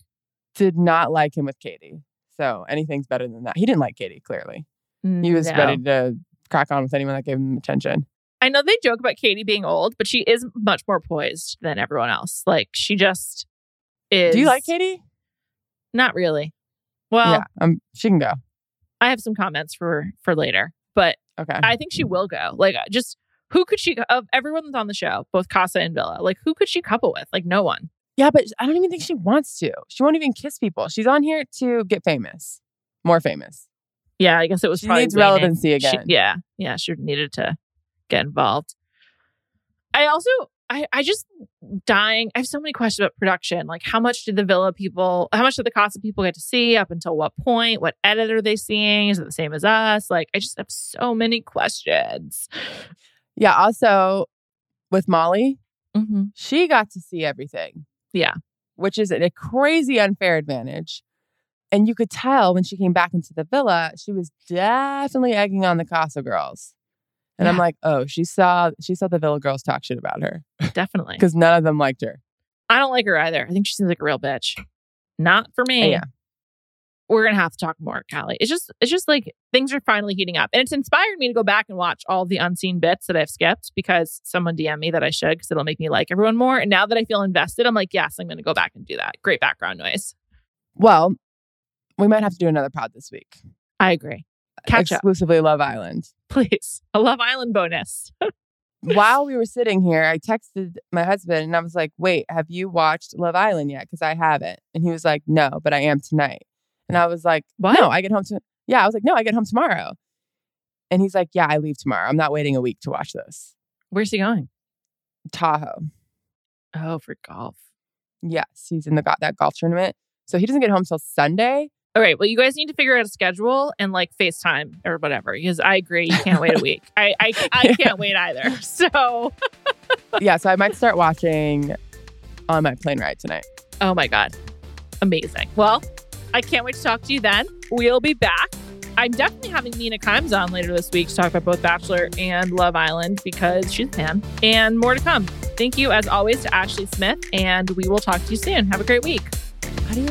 Did not like him with Katie. So anything's better than that. He didn't like Katie, clearly. No. He was ready to crack on with anyone that gave him attention. I know they joke about Katie being old, but she is much more poised than everyone else. Like, she just is... Do you like Katie? Not really. Well... Yeah, um, she can go. I have some comments for, for later, but... Okay. I think she will go. Like, just who could she, of everyone that's on the show, both Casa and Villa, like, who could she couple with? Like, no one. Yeah, but I don't even think she wants to. She won't even kiss people. She's on here to get famous, more famous. Yeah, I guess it was she probably. She needs waning. Relevancy again. She, yeah. Yeah, she needed to get involved. I also, I, I just dying. I have so many questions about production. Like, how much did the Villa people, how much did the Casa people get to see? Up until what point? What edit are they seeing? Is it the same as us? Like, I just have so many questions. Yeah. Also, with Molly, mm-hmm. she got to see everything. Yeah. Which is a crazy unfair advantage. And you could tell when she came back into the Villa, she was definitely egging on the Casa girls. And yeah. I'm like, oh, she saw she saw the Villa girls talk shit about her. Definitely. Because none of them liked her. I don't like her either. I think she seems like a real bitch. Not for me. Yeah. We're going to have to talk more, Callie. It's just, it's just like things are finally heating up. And it's inspired me to go back and watch all the unseen bits that I've skipped because someone D M'd me that I should because it'll make me like everyone more. And now that I feel invested, I'm like, yes, I'm going to go back and do that. Great background noise. Well, we might have to do another pod this week. I agree. Catch exclusively up. Love Island. Please. A Love Island bonus. While we were sitting here, I texted my husband and I was like, wait, have you watched Love Island yet? Because I haven't. And he was like, no, but I am tonight. And I was like, what? No, I get home. To- yeah, I was like, no, I get home tomorrow. And he's like, yeah, I leave tomorrow. I'm not waiting a week to watch this. Where's he going? Tahoe. Oh, for golf. Yes, he's in the go- that golf tournament. So he doesn't get home till Sunday. All right. Well, you guys need to figure out a schedule and like FaceTime or whatever. Because I agree. You can't wait a week. I I, I can't wait either. So. Yeah. So I might start watching on my plane ride tonight. Oh, my God. Amazing. Well, I can't wait to talk to you then. We'll be back. I'm definitely having Nina Kimes on later this week to talk about both Bachelor and Love Island because she's a fan. And more to come. Thank you, as always, to Ashley Smith, and we will talk to you soon. Have a great week. Adios.